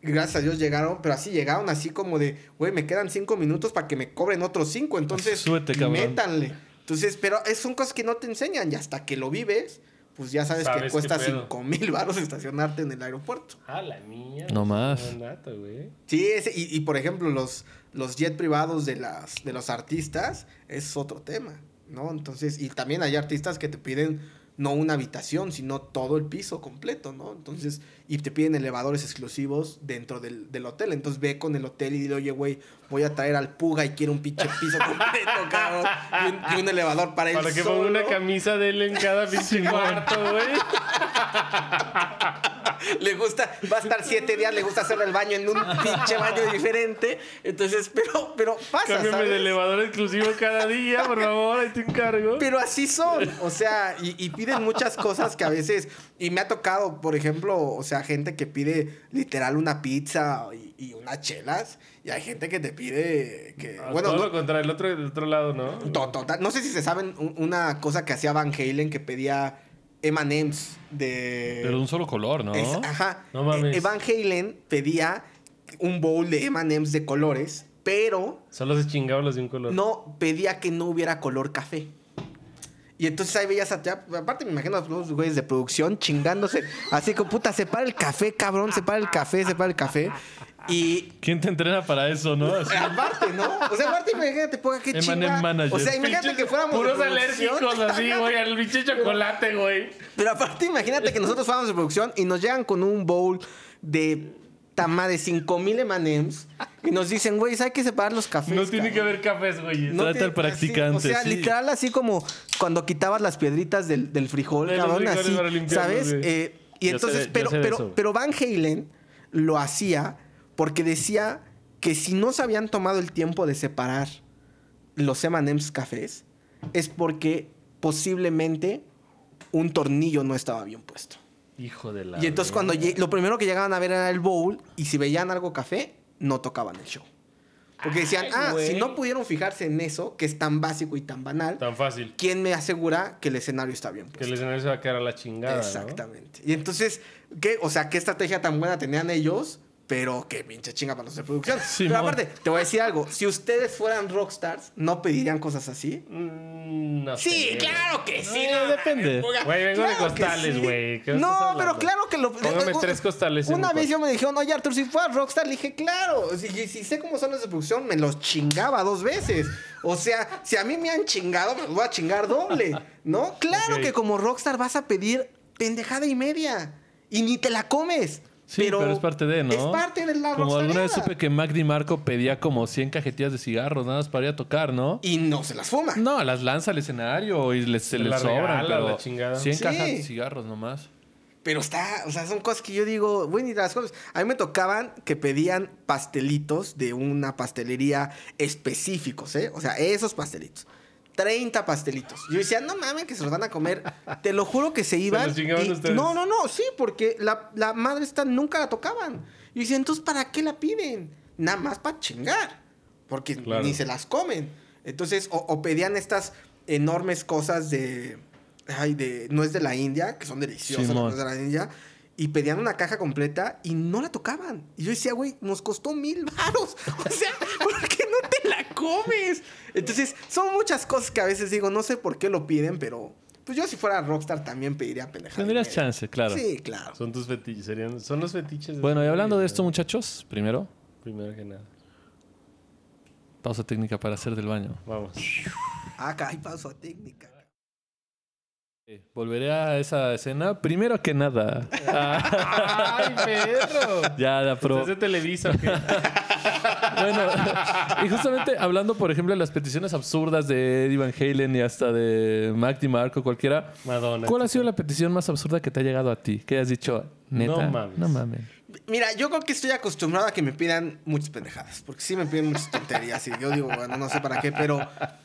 Gracias a Dios llegaron, pero así llegaron así como de, güey, me quedan cinco minutos para que me cobren otros cinco, entonces súbete, métanle. Entonces, pero es, son cosas que no te enseñan, y hasta que lo vives, pues ya sabes, ¿Sabes que cuesta cinco mil baros estacionarte en el aeropuerto. Ah, la niña. No más. Nata, güey. Sí, ese, y, y por ejemplo, los, los jet privados de, las, de los artistas es otro tema, ¿no? Entonces, y también hay artistas que te piden no una habitación, sino todo el piso completo, ¿no? Entonces, y te piden elevadores exclusivos dentro del, del hotel. Entonces, ve con el hotel y dile, oye, güey, voy a traer al Puga y quiero un pinche piso completo, cabrón. Y un, y un elevador para él solo. Para que ponga una camisa de él en cada pinche cuarto, güey. Le gusta, va a estar siete días, le gusta hacerle el baño en un pinche baño diferente. Entonces, pero, pero pasa, cámbiame, ¿sabes? De elevador exclusivo cada día, por favor, ahí te encargo. Pero así son, o sea, y, y pide muchas cosas que a veces, y me ha tocado, por ejemplo, o sea, gente que pide literal una pizza y, y unas chelas, y hay gente que te pide que ah, bueno, todo no, lo contrario, el otro, el otro lado, ¿no? To, to, no sé si se saben una cosa que hacía Van Halen, que pedía eme and eme's de pero de un solo color, ¿no? Es, ajá. No mames. Van Halen pedía un bowl de eme and eme's de colores, pero solo se chingaban los de un color. No, pedía que no hubiera color café. Y entonces ahí veías a... Aparte me imagino a los güeyes de producción chingándose. Así que, puta, separa el café, cabrón. Separa el café, separa el café. Y... ¿Quién te entrena para eso, no? Así. Aparte, ¿no? O sea, aparte imagínate, ponga qué chingada. O sea, imagínate que fuéramos puros de producción. Puros alérgicos así, güey. Al biche chocolate, güey. Pero aparte imagínate que nosotros fuéramos de producción y nos llegan con un bowl de... más de cinco mil eme and eme's y nos dicen, güey, ¿sabes qué separar los cafés? No tiene cabrón. que haber cafés, güey. No trata al practicante. Así, o sea, sí. literal, así como cuando quitabas las piedritas del, del frijol, de cabrón, así, ¿sabes? Eh, y entonces, sé, pero, pero, eso, pero Van Halen lo hacía porque decía que si no se habían tomado el tiempo de separar los eme and eme's cafés es porque posiblemente un tornillo no estaba bien puesto. Hijo de la... Y entonces cuando lleg- lo primero que llegaban a ver era el bowl, y si veían algo café, no tocaban el show. Porque decían, Ay, ah, wey. si no pudieron fijarse en eso, que es tan básico y tan banal... Tan fácil. ¿Quién me asegura que el escenario está bien puesto? Que el escenario se va a quedar a la chingada, exactamente, ¿no? Y entonces, ¿qué? O sea, ¿qué estrategia tan buena tenían ellos? Pero qué pinche chinga para los de producción. Sí, pero aparte, man. te voy a decir algo. Si ustedes fueran rockstars, ¿no pedirían cosas así? Mm, no sí, sé. claro que sí. No, no, depende. Güey, vengo claro de costales, güey. Sí. No, pero claro que lo... Póngame tres costales. Una vez yo me dijeron, oye, Artur, si fuera rockstar, le dije, claro. Si, si sé cómo son los de producción, me los chingaba dos veces. O sea, si a mí me han chingado, me los voy a chingar doble, ¿no? Claro okay. que como rockstar vas a pedir pendejada y media. Y ni te la comes. Sí, pero, pero es parte de, ¿no? Es parte de la rockstarera. Como alguna vez supe que Mac DeMarco pedía como cien cajetillas de cigarros nada más para ir a tocar, ¿no? Y no se las fuma. No, las lanza al escenario y les, se, se les sobran. Pero cien sí. cajas de cigarros nomás. Pero está... O sea, son cosas que yo digo... Bueno, y las cosas... A mí me tocaban que pedían pastelitos de una pastelería específicos, ¿eh? O sea, esos pastelitos. treinta pastelitos. Yo decía, no mames, que se los van a comer. Te lo juro que se iban. ¿Se los y... ustedes? No, no, no, sí, porque la, la madre esta nunca la tocaban. Y decía, entonces, ¿para qué la piden? Nada más para chingar. Porque claro. ni se las comen. Entonces, o, o pedían estas enormes cosas de... Ay, de... nuez de la India, que son deliciosas sí, las nuez de la India. Y pedían una caja completa y no la tocaban. Y yo decía, güey, nos costó mil varos. O sea, ¿por qué no te la comes? Entonces, son muchas cosas que a veces digo, no sé por qué lo piden, pero... Pues yo si fuera rockstar también pediría pendejadas. Tendrías chance, claro. Sí, claro. Son tus fetiches, serían... Son los fetiches. De bueno, y hablando vida, de esto, muchachos, primero... Primero que nada. Pausa técnica para hacer del baño. Vamos. Acá hay pausa técnica. Volveré a esa escena primero que nada. ¡Ay, Pedro! Ya, la pro. ¿Estás de Televisa? Okay. Bueno, y justamente hablando, por ejemplo, de las peticiones absurdas de Eddie Van Halen y hasta de Mac DeMarco, cualquiera. Madonna. ¿Cuál ha sido la petición más absurda que te ha llegado a ti? ¿Qué has dicho? Neta. No mames. No mames. Mira, yo creo que estoy acostumbrado a que me pidan muchas pendejadas. Porque sí me piden muchas tonterías. Y yo digo, bueno, no sé para qué, pero...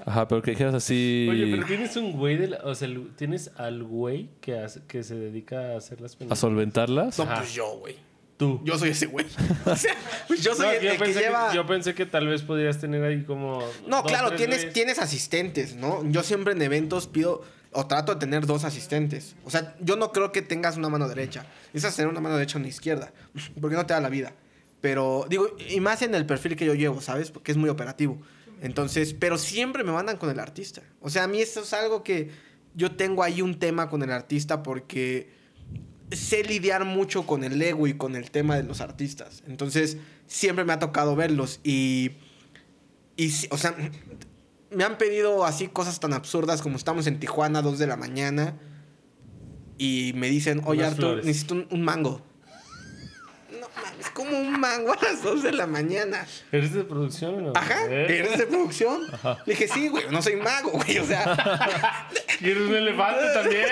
Ajá, pero que dijeras así... Oye, pero tienes un güey de la... O sea, ¿tienes al güey que, hace, que se dedica a hacer las pendejadas? ¿A solventarlas? No, Ajá. pues yo, güey. Tú. Yo soy ese güey. O sea, pues yo soy no, el, yo el que lleva... Que, yo pensé que tal vez podrías tener ahí como... No, dos, claro, tienes, tienes asistentes, ¿no? Yo siempre en eventos pido... O trato de tener dos asistentes. O sea, yo no creo que tengas una mano derecha. Necesitas tener una mano derecha o una izquierda. Porque no te da la vida. Pero, digo, y más en el perfil que yo llevo, ¿sabes? Porque es muy operativo. Entonces, pero siempre me mandan con el artista. O sea, a mí eso es algo que, yo tengo ahí un tema con el artista porque sé lidiar mucho con el ego y con el tema de los artistas. Entonces, siempre me ha tocado verlos y, y o sea, me han pedido así cosas tan absurdas como estamos en Tijuana, dos de la mañana, y me dicen, oye, Arturo, necesito un, un mango. No mames, como un mango a las dos de la mañana. ¿Eres de producción o no? Ajá, ¿eres de producción? Ajá. Le dije, sí, güey, no soy mago, güey, o sea... ¿Quieres un elefante también?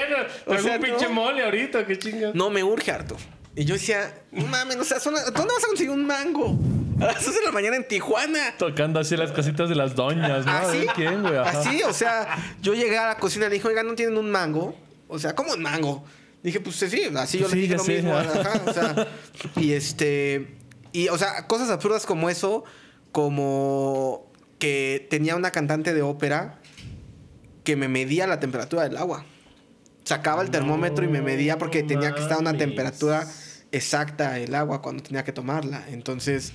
O sea, un pinche no, mole ahorita, qué chingas. No, me urge, Arturo. Y yo decía, no mames, o sea, son las... ¿dónde vas a conseguir un mango? A las dos de la mañana en Tijuana. Tocando así las casitas de las doñas, ¿no? ¿Así? ¿Quién, güey? Así, o sea, yo llegué a la cocina y le dije, oiga, ¿no tienen un mango? O sea, ¿cómo un mango? Dije, pues sí, así yo sí, le dije lo sí, mismo. Ajá, o sea, y este... Y, o sea, cosas absurdas como eso, como que tenía una cantante de ópera que me medía la temperatura del agua. Sacaba el termómetro no, y me medía porque tenía mames. que estar a una temperatura exacta el agua cuando tenía que tomarla. Entonces...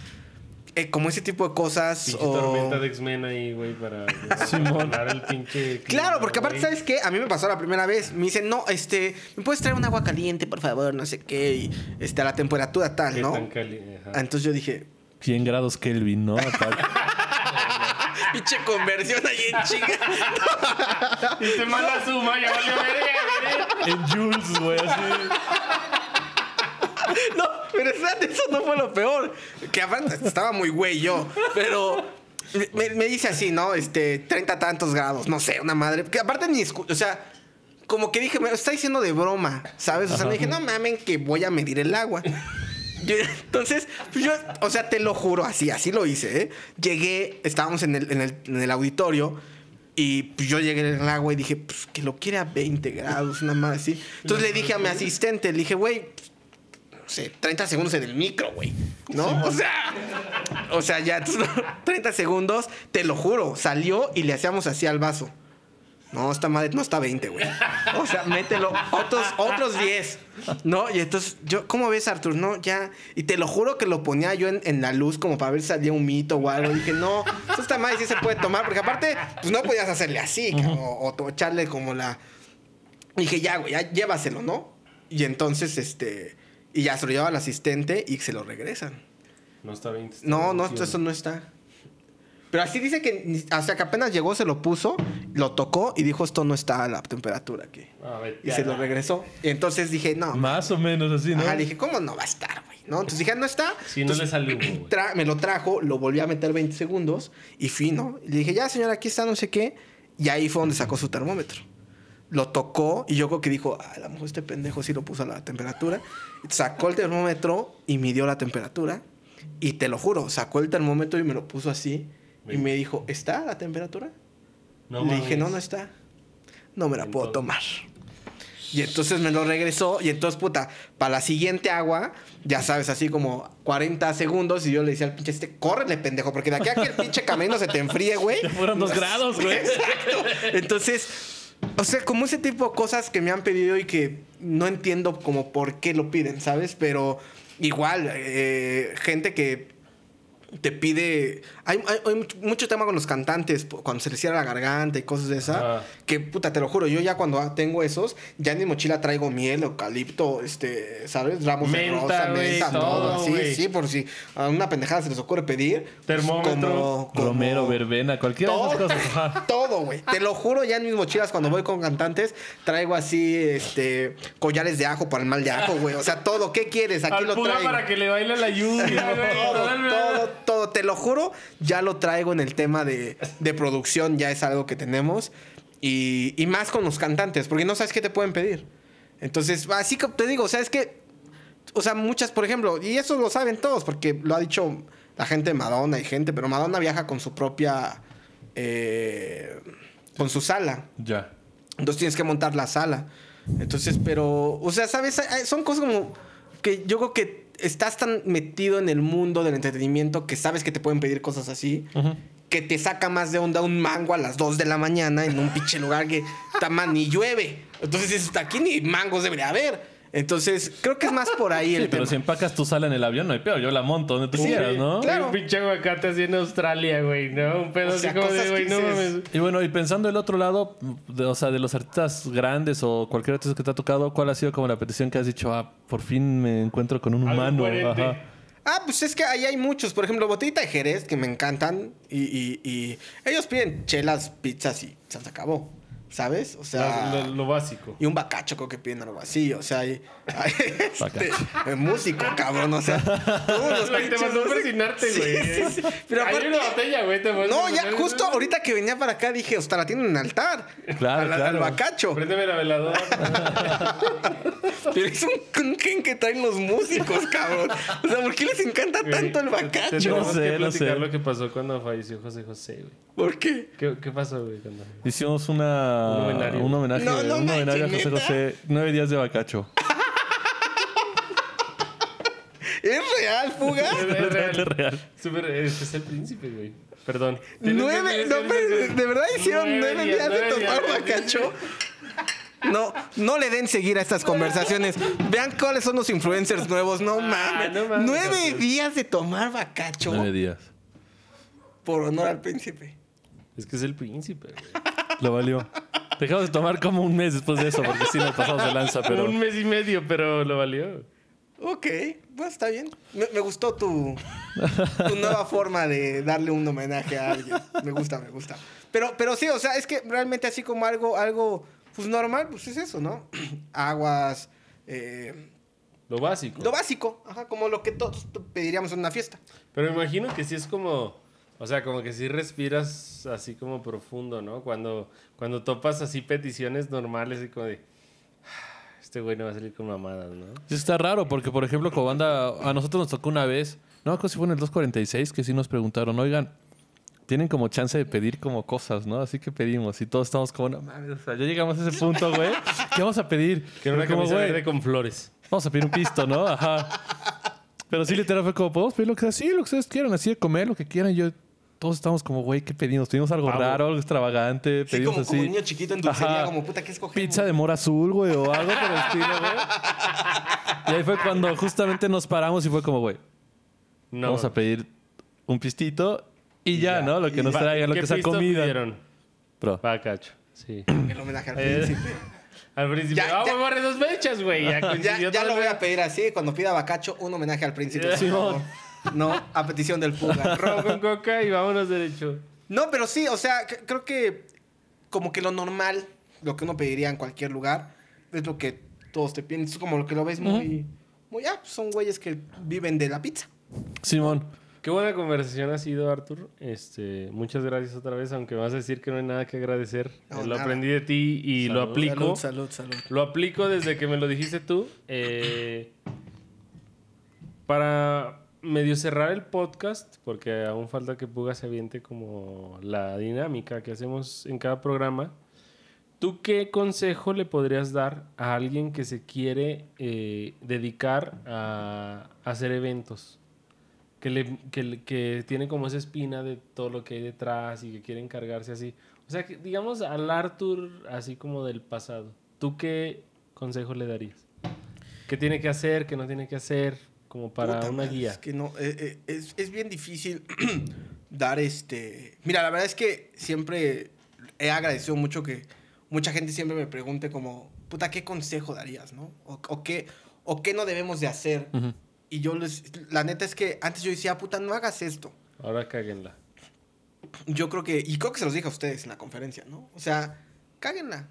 Eh, como ese tipo de cosas. Pinche o... tormenta de X-Men ahí, güey, para ganar el pinche... Clima, claro, porque aparte, güey, ¿sabes qué? A mí me pasó la primera vez. Me dicen, no, este... ¿me puedes traer un agua caliente, por favor? No sé qué. Y, este, a la temperatura tal, ¿qué ¿no? Tan caliente. Ajá. Entonces yo dije... cien grados Kelvin, ¿no? Pinche conversión ahí en chinga. Y se manda suma, ya valió verga. En joules, güey, así... No, pero eso no fue lo peor. Que aparte estaba muy güey yo. Pero me, me dice así, ¿no? Este, treinta tantos grados. No sé, una madre. Que aparte ni escucho. O sea, como que dije, me lo está diciendo de broma, ¿sabes? O sea, me dije, no mamen que voy a medir el agua. Yo, entonces, yo, o sea, te lo juro, así, así lo hice, ¿eh? Llegué, estábamos en el, en el, en el auditorio. Y pues yo llegué en el agua y dije, pues que lo quiere a veinte grados, una madre así. Entonces le dije a mi asistente, le dije, güey... treinta segundos en el micro, güey, ¿no? O sea, o sea, ya treinta segundos, te lo juro, salió y le hacíamos así al vaso. No, esta madre no está veinte, güey. O sea, mételo otros otros diez, ¿no? Y entonces yo, ¿cómo ves, Arturo? No, ya, y te lo juro que lo ponía yo en, en la luz como para ver si salía un mito o algo. Y dije, no, esta madre sí se puede tomar, porque aparte, pues no podías hacerle así, o, o echarle como la... Y dije, ya, güey, ya llévaselo, ¿no? Y entonces, este... Y ya se lo lleva al asistente y se lo regresan. No está veinte. Está no, no, eso no está. Pero así dice que hasta que apenas llegó, se lo puso, lo tocó y dijo, esto no está a la temperatura aquí. A ver, y se lo regresó. Y entonces dije, no. Más o menos así, ¿no? Ajá, dije, ¿cómo no va a estar, güey? ¿No? Entonces dije, no está. Si entonces, no le salió, güey. Tra- me lo trajo, lo volví a meter veinte segundos y fino. Y le dije, ya, señora, aquí está, no sé qué. Y ahí fue donde sacó su termómetro. Lo tocó y yo creo que dijo, a lo mejor este pendejo sí lo puso a la temperatura. Sacó el termómetro y midió la temperatura. Y te lo juro, sacó el termómetro y me lo puso así. Ven. Y me dijo, ¿está la temperatura? No, le dije, no, no está. No me la entonces... puedo tomar. Y entonces me lo regresó. Y entonces, puta, para la siguiente agua, ya sabes, así como cuarenta segundos. Y yo le decía al pinche este, córrele, pendejo, porque de aquí a que el pinche camino se te enfríe, güey. Ya fueron dos grados, güey. Exacto. Entonces... O sea, como ese tipo de cosas que me han pedido y que no entiendo como por qué lo piden, ¿sabes? Pero igual, eh, gente que te pide... Hay, hay, hay mucho, mucho tema con los cantantes, cuando se les cierra la garganta y cosas de esas. Ah. Que, puta, te lo juro, yo ya cuando tengo esos, ya en mi mochila traigo miel, eucalipto, este, ¿sabes? Ramos menta, de rosa, wey, menta, todo, todo así, wey. Sí, por si a una pendejada se les ocurre pedir. Termómetro, como, como, romero, verbena, cualquier de esas cosas. Todo, güey. Te lo juro, ya en mis mochilas cuando voy con cantantes, traigo así, este, collares de ajo para el mal de ajo, güey. O sea, todo, ¿qué quieres? Aquí al lo traigo. Para que le baile la lluvia, güey. todo, todo, todo. Todo, te lo juro, ya lo traigo en el tema de, de producción, ya es algo que tenemos. Y, y más con los cantantes, porque no sabes qué te pueden pedir. Entonces, así que te digo, o sea, es que, o sea, muchas, por ejemplo, y eso lo saben todos, porque lo ha dicho la gente de Madonna y gente, pero Madonna viaja con su propia, eh, con su sala. Ya. Entonces tienes que montar la sala. Entonces, pero, o sea, ¿sabes? Son cosas como que yo creo que estás tan metido en el mundo del entretenimiento que sabes que te pueden pedir cosas así, uh-huh, que te saca más de onda un mango a las dos de la mañana en un pinche lugar que, tamán, ni llueve. Entonces, aquí ni mangos debería haber. Entonces, creo que es más por ahí el sí, tema. Pero si empacas tú sala en el avión, no hay pedo. Yo la monto donde tú sí, quieras, ¿no? Claro. Un pinche aguacate así en Australia, güey, ¿no? Un pedo o sea, así como de, güey, no mames. Y bueno, y pensando el otro lado, de, o sea, de los artistas grandes o cualquier artista que te ha tocado, ¿cuál ha sido como la petición que has dicho, ah, por fin me encuentro con un humano? Ajá. Ah, pues es que ahí hay muchos. Por ejemplo, Botellita de Jerez, que me encantan. Y, y, y ellos piden chelas, pizzas y se acabó. ¿Sabes? O sea... Lo, lo, lo básico. Y un bacacho, creo que piden algo así. O sea, hay... hay este, músico, cabrón. O sea... Todos los que te mandó a presionarte, güey. Sí, sí, sí. Pero hay aparte, una botella, güey. No, ya poner... justo ahorita que venía para acá dije... Hasta la tiene en altar. Claro, al, claro. Al bacacho. Préndeme la veladora. Pero es un, un gen que traen los músicos, cabrón. O sea, ¿por qué les encanta tanto el bacacho? No sé, no sé. Lo que pasó cuando falleció José José, güey. ¿Por qué? ¿Qué, qué pasó, güey? Cuando... Hicimos una... Un homenaje, un homenaje, no, no un homenaje a José José. Nueve días de bacacho. ¿Es real, Fuga? Es real, es real. Es real. Super, es, es el príncipe, güey. Perdón. Nueve, no, pero de verdad hicieron nueve días, días de tomar días, bacacho. No, no le den seguir a estas conversaciones. Vean cuáles son los influencers nuevos. No mames. Ah, no mames nueve no, días de tomar bacacho. Nueve días. Por honor al príncipe. Es que es el príncipe, güey. Lo valió. Dejamos de tomar como un mes después de eso, porque sí nos pasamos de lanza, pero... Un mes y medio, pero lo valió. Ok, pues está bien. Me, me gustó tu, tu nueva forma de darle un homenaje a alguien. Me gusta, me gusta. Pero, pero sí, o sea, es que realmente así como algo, algo pues normal, pues es eso, ¿no? Aguas, eh... Lo básico. Lo básico, ajá, como lo que todos pediríamos en una fiesta. Pero me imagino que sí es como... O sea, como que sí respiras así como profundo, ¿no? Cuando, cuando topas así peticiones normales y como de... Este güey no va a salir con mamadas, ¿no? Sí, está raro porque, por ejemplo, como banda... A nosotros nos tocó una vez... No, creo que fue en el dos cuarenta y seis que sí nos preguntaron... Oigan, tienen como chance de pedir como cosas, ¿no? Así que pedimos y todos estamos como... No mames, o sea, ya llegamos a ese punto, güey. ¿Qué vamos a pedir? Que una camisa verde con flores. Vamos a pedir un pisto, ¿no? Ajá. Pero sí, literal, fue como... ¿Podemos pedir lo que sea? Sí, lo que ustedes quieran. Así de comer, lo que quieran. Yo... Todos estábamos como, güey, ¿qué pedimos? Pedimos algo Pablo. Raro, algo extravagante. Sí, pedimos como, así. Como un niño chiquito en dulcería, como puta, ¿qué escogemos? Pizza de mora azul, güey, o algo por el estilo, güey. Y ahí fue cuando justamente nos paramos y fue como, güey, no. Vamos a pedir un pistito y ya, ya. ¿No? Lo que nos traigan, lo que sea comida. ¿Qué pisto pidieron? Bacacho, sí. El homenaje al príncipe. Al príncipe. Ya, vamos, borre dos fechas, güey. Ya, ya, ya lo voy a pedir así, cuando pida bacacho, un homenaje al príncipe. Sí, no. No, a petición del Fuga. Robo con coca y vámonos derecho. No, pero sí, o sea, c- creo que como que lo normal, lo que uno pediría en cualquier lugar, es lo que todos te piden. Es como lo que lo ves muy... Uh-huh. Muy ah, son güeyes que viven de la pizza. Simón. Qué buena conversación ha sido, Artur. Este, muchas gracias otra vez, aunque vas a decir que no hay nada que agradecer. No, lo nada. Aprendí de ti y salud, lo aplico. Salud, salud, salud. Lo aplico desde que me lo dijiste tú. Eh, para... medio cerrar el podcast, porque aún falta que Puga se aviente como la dinámica que hacemos en cada programa. ¿Tú qué consejo le podrías dar a alguien que se quiere eh, dedicar a, a hacer eventos? Que, le, que, que tiene como esa espina de todo lo que hay detrás y que quiere encargarse así. O sea, que, digamos al Artur así como del pasado. ¿Tú qué consejo le darías? ¿Qué tiene que hacer? ¿Qué no tiene que hacer? Como para puta, una guía. Es que no, eh, eh, es, es bien difícil dar este... Mira, la verdad es que siempre he agradecido mucho que mucha gente siempre me pregunte como, puta, ¿qué consejo darías, no? O, o, qué, o qué no debemos de hacer. Uh-huh. Y yo, les, la neta es que antes yo decía, puta, no hagas esto. Ahora cáguenla. Yo creo que, y creo que se los dije a ustedes en la conferencia, ¿no? O sea, cáguenla.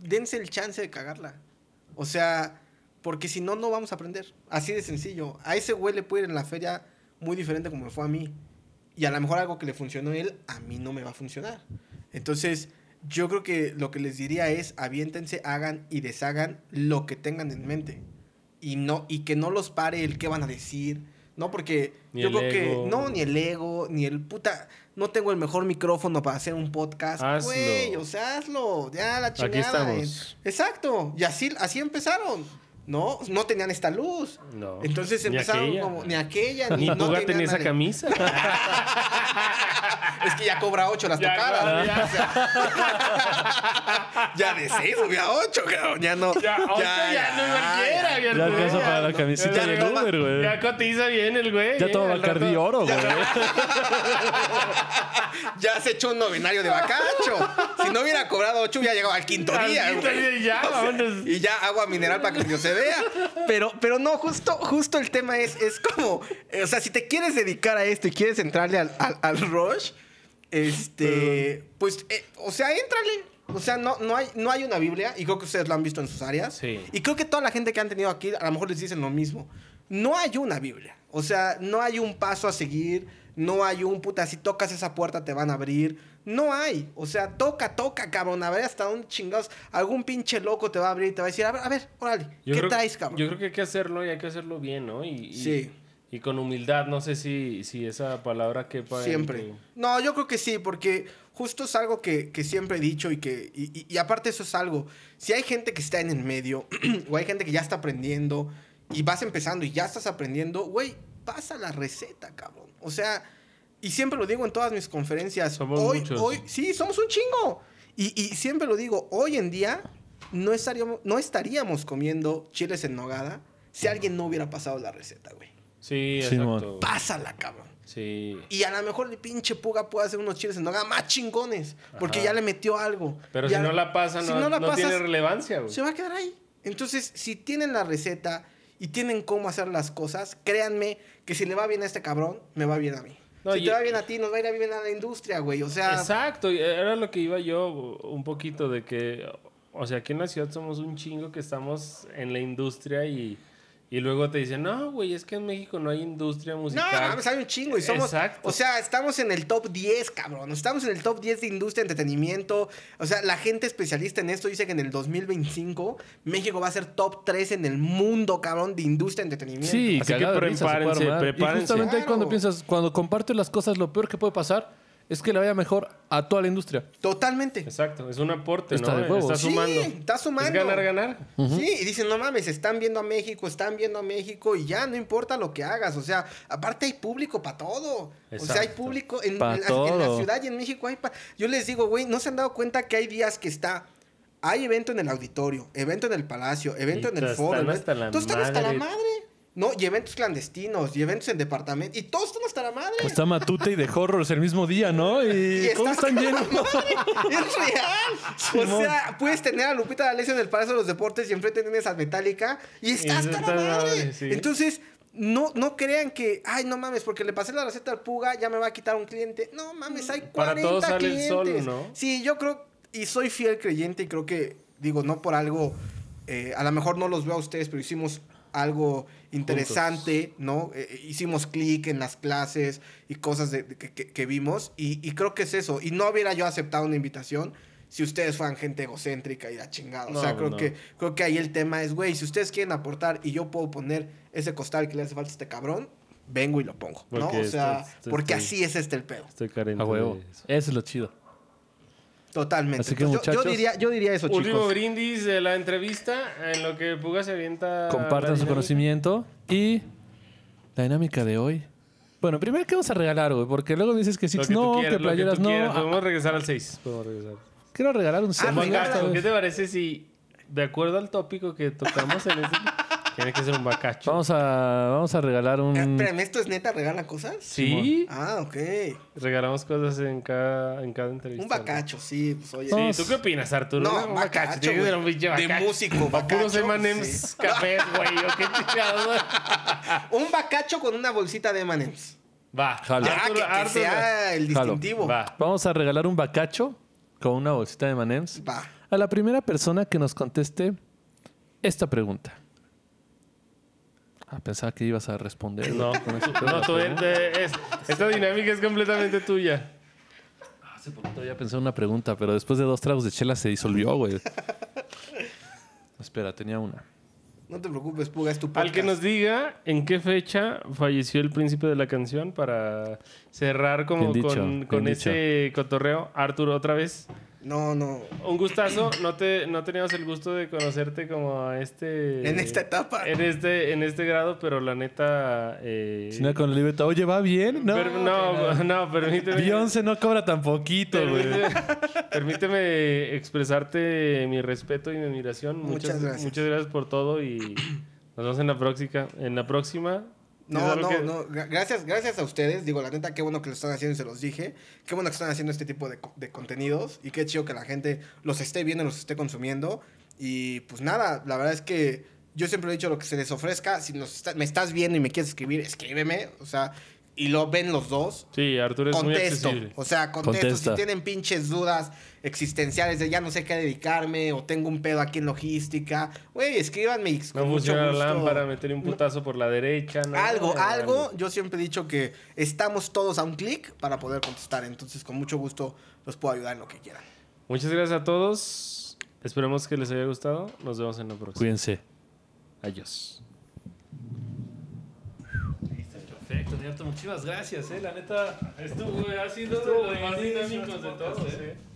Dense el chance de cagarla. O sea... Porque si no, no vamos a aprender. Así de sencillo. A ese güey le puede ir en la feria muy diferente como me fue a mí. Y a lo mejor algo que le funcionó a él, a mí no me va a funcionar. Entonces, yo creo que lo que les diría es, aviéntense, hagan y deshagan lo que tengan en mente. Y, no, y que no los pare el qué van a decir. No, porque ni yo creo ego. Que... No, ni el ego, ni el puta... No tengo el mejor micrófono para hacer un podcast. Hazlo. Güey, o sea, hazlo. Ya, la chingada. Aquí estamos. Exacto. Y así, así empezaron. No, no tenían esta luz. No. Entonces empezaron ni aquella, como... Ni aquella, ni... Ni no tenían esa camisa. Es que ya cobra ocho las ya tocadas. No, ya. O sea, ya de seis subía ocho, cabrón. Ya no. Ya, ocho, ya, ya no cualquiera, güey. Ya alcanza para la camiseta del Uber, güey. Ya cotiza bien el güey. Ya todo Bacardi oro, güey. Ya se echó un novenario de bacacho. Si no hubiera cobrado ocho, ya llegaba al quinto al día, quinto día ya, o sea, y ya agua mineral para que no se vea. Pero, pero no, justo, justo el tema es, es como... O sea, si te quieres dedicar a esto y quieres entrarle al, al, al rush, este, pues, eh, o sea, éntrale. O sea, no, no, hay, no hay una Biblia, y creo que ustedes lo han visto en sus áreas. Sí. Y creo que toda la gente que han tenido aquí, a lo mejor les dicen lo mismo. No hay una Biblia. O sea, no hay un paso a seguir. No hay un puta, si tocas esa puerta te van a abrir. No hay. O sea, toca, toca, cabrón. A ver hasta un chingados. Algún pinche loco te va a abrir y te va a decir, a ver, a ver, órale, yo ¿qué creo, traes, cabrón? Yo creo que hay que hacerlo y hay que hacerlo bien, ¿no? Y, sí. Y, y con humildad. No sé si, si esa palabra quepa. Siempre. En tu... No, yo creo que sí, porque justo es algo que, que siempre he dicho y que... Y, y, y aparte eso es algo. Si hay gente que está en el medio o hay gente que ya está aprendiendo y vas empezando y ya estás aprendiendo, güey, pasa la receta, cabrón. O sea, y siempre lo digo en todas mis conferencias. Somos hoy, muchos. Hoy, sí, somos un chingo. Y, y siempre lo digo, hoy en día no estaríamos, no estaríamos comiendo chiles en nogada si alguien no hubiera pasado la receta, güey. Sí, exacto. Sí, pásala, cabrón. Sí. Y a lo mejor el pinche Puga puede hacer unos chiles en nogada más chingones. Ajá. Porque ya le metió algo. Pero ya, si no la pasa, no, si no, la no pasas, tiene relevancia, güey. Se va a quedar ahí. Entonces, si tienen la receta y tienen cómo hacer las cosas, créanme que si le va bien a este cabrón, me va bien a mí. No, si yo... te va bien a ti, nos va a ir bien a la industria, güey. O sea... Exacto. Era lo que iba yo un poquito de que... O sea, aquí en la ciudad somos un chingo que estamos en la industria y... Y luego te dicen, no, güey, es que en México no hay industria musical. No, pues hay un chingo y somos... Exacto. O sea, estamos en el top diez, cabrón. Estamos en el top diez de industria de entretenimiento. O sea, la gente especialista en esto dice que en el dos mil veinticinco México va a ser top tres en el mundo, cabrón, de industria de entretenimiento. Sí, así que prepárense, prepárense. Y justamente claro. Ahí cuando piensas, cuando compartes las cosas, lo peor que puede pasar es que le vaya mejor a toda la industria. Totalmente. Exacto. Es un aporte, está ¿no? De está sumando. Sí, está sumando. Es ganar, ganar. Uh-huh. Sí, y dicen, no mames, están viendo a México, están viendo a México y ya, no importa lo que hagas. O sea, aparte hay público para todo. Exacto. O sea, hay público en, en, la, en la ciudad y en México hay para... Yo les digo, güey, ¿no se han dado cuenta que hay días que está... Hay evento en el auditorio, evento en el palacio, evento y en el foro. Están hasta la Entonces, están hasta la madre. No, y eventos clandestinos, y eventos en departamento. Y todos están hasta la madre. Pues está Matute y de Horrors el mismo día, ¿no? Y, y ¿cómo están llenos? ¡Es real! Sí, o mon. sea, puedes tener a Lupita D'Alessio en el Palacio de los Deportes y enfrente tienes a Metallica. Y está y hasta está la madre. madre sí. Entonces, no, no crean que... Ay, no mames, porque le pasé la receta al Puga, ya me va a quitar un cliente. No mames, hay cuarenta clientes. Para todos sale el sol, ¿no? Sí, yo creo... Y soy fiel creyente y creo que... Digo, no por algo... Eh, a lo mejor no los veo a ustedes, pero hicimos... algo interesante, juntos. ¿No? Eh, hicimos clic en las clases y cosas de, de, que, que vimos. Y, y creo que es eso. Y no hubiera yo aceptado una invitación si ustedes fueran gente egocéntrica y la chingada. No, o sea, no. creo que creo que ahí el tema es, güey, si ustedes quieren aportar y yo puedo poner ese costal que le hace falta a este cabrón, vengo y lo pongo, porque ¿no? O sea, estoy, estoy, porque estoy, así es este el pedo. Estoy carente. A huevo. Eso. eso es lo chido. Totalmente. Así que, Entonces, yo, yo, diría, yo diría eso, último chicos. Último brindis de la entrevista en lo que Puga se avienta... Compartan su conocimiento y la dinámica de hoy. Bueno, primero, ¿qué vamos a regalar, güey? Porque luego me dices que Six no, quieras, que playeras que no. Quieras. Podemos regresar al seis. Podemos regresar. Quiero regalar un seis. Ah, ¿qué te parece si, de acuerdo al tópico que tocamos en este... Tiene que ser un bacacho. Vamos a, vamos a regalar un... Espérame, ¿esto es neta? ¿Regala cosas? Sí. Ah, ok. Regalamos cosas en cada, en cada entrevista. Un bacacho, ¿no? Sí. Pues, oye. Sí, ¿tú qué opinas, Arturo? No, no un bacacho. bacacho tiene que ser un pinche bacacho. De músico, bacacho. Puros M and M's, sí. Cafés, güey. ¿Qué chingado? Un bacacho con una bolsita de M and M's. Va. Jalo. Ya, Arturo, que, que Arturo, sea el distintivo. Va. Vamos a regalar un bacacho con una bolsita de M and M's. Va. A la primera persona que nos conteste esta pregunta. Ah, pensaba que ibas a responder. No, no, tú eres... Esta dinámica es completamente tuya. Hace poquito había pensado una pregunta, pero después de dos tragos de chela se disolvió, güey. Espera, tenía una. No te preocupes, Puga, es tu podcast. Al que nos diga en qué fecha falleció el príncipe de la canción para cerrar como bien con, dicho, con ese dicho. Cotorreo. Arturo, otra vez... No, no. Un gustazo. No, te, no teníamos el gusto de conocerte como a este... En esta etapa. En este, en este grado, pero la neta... Eh, Sino con el libreto. Oye, ¿va bien? No, per, no, no, no, permíteme... Beyoncé no cobra tan poquito, güey. Permíteme, permíteme expresarte mi respeto y mi admiración. Muchas, muchas gracias. Muchas gracias por todo y nos vemos en la próxima. En la próxima... No, no, que... no. Gracias, gracias a ustedes. Digo, la neta, qué bueno que lo están haciendo y se los dije. Qué bueno que están haciendo este tipo de, de contenidos. Y qué chido que la gente los esté viendo, los esté consumiendo. Y pues nada, la verdad es que yo siempre he dicho lo que se les ofrezca. Si nos está, me estás viendo y me quieres escribir, escríbeme. O sea, y lo ven los dos. Sí, Arturo es contesto, muy accesible. O sea, contesto. Contesta. Si tienen pinches dudas existenciales de ya no sé qué dedicarme o tengo un pedo aquí en logística, güey, escríbanme y con no mucho gusto. No funciona la lámpara, meter un putazo no. por la derecha. No, algo, no, algo. No, no. Yo siempre he dicho que estamos todos a un clic para poder contestar. Entonces, con mucho gusto los puedo ayudar en lo que quieran. Muchas gracias a todos. Esperemos que les haya gustado. Nos vemos en la próxima. Cuídense. Adiós. Perfecto, Diarto, muchísimas gracias, eh. La neta, esto ha sido de los más dinámicos de todos, eh.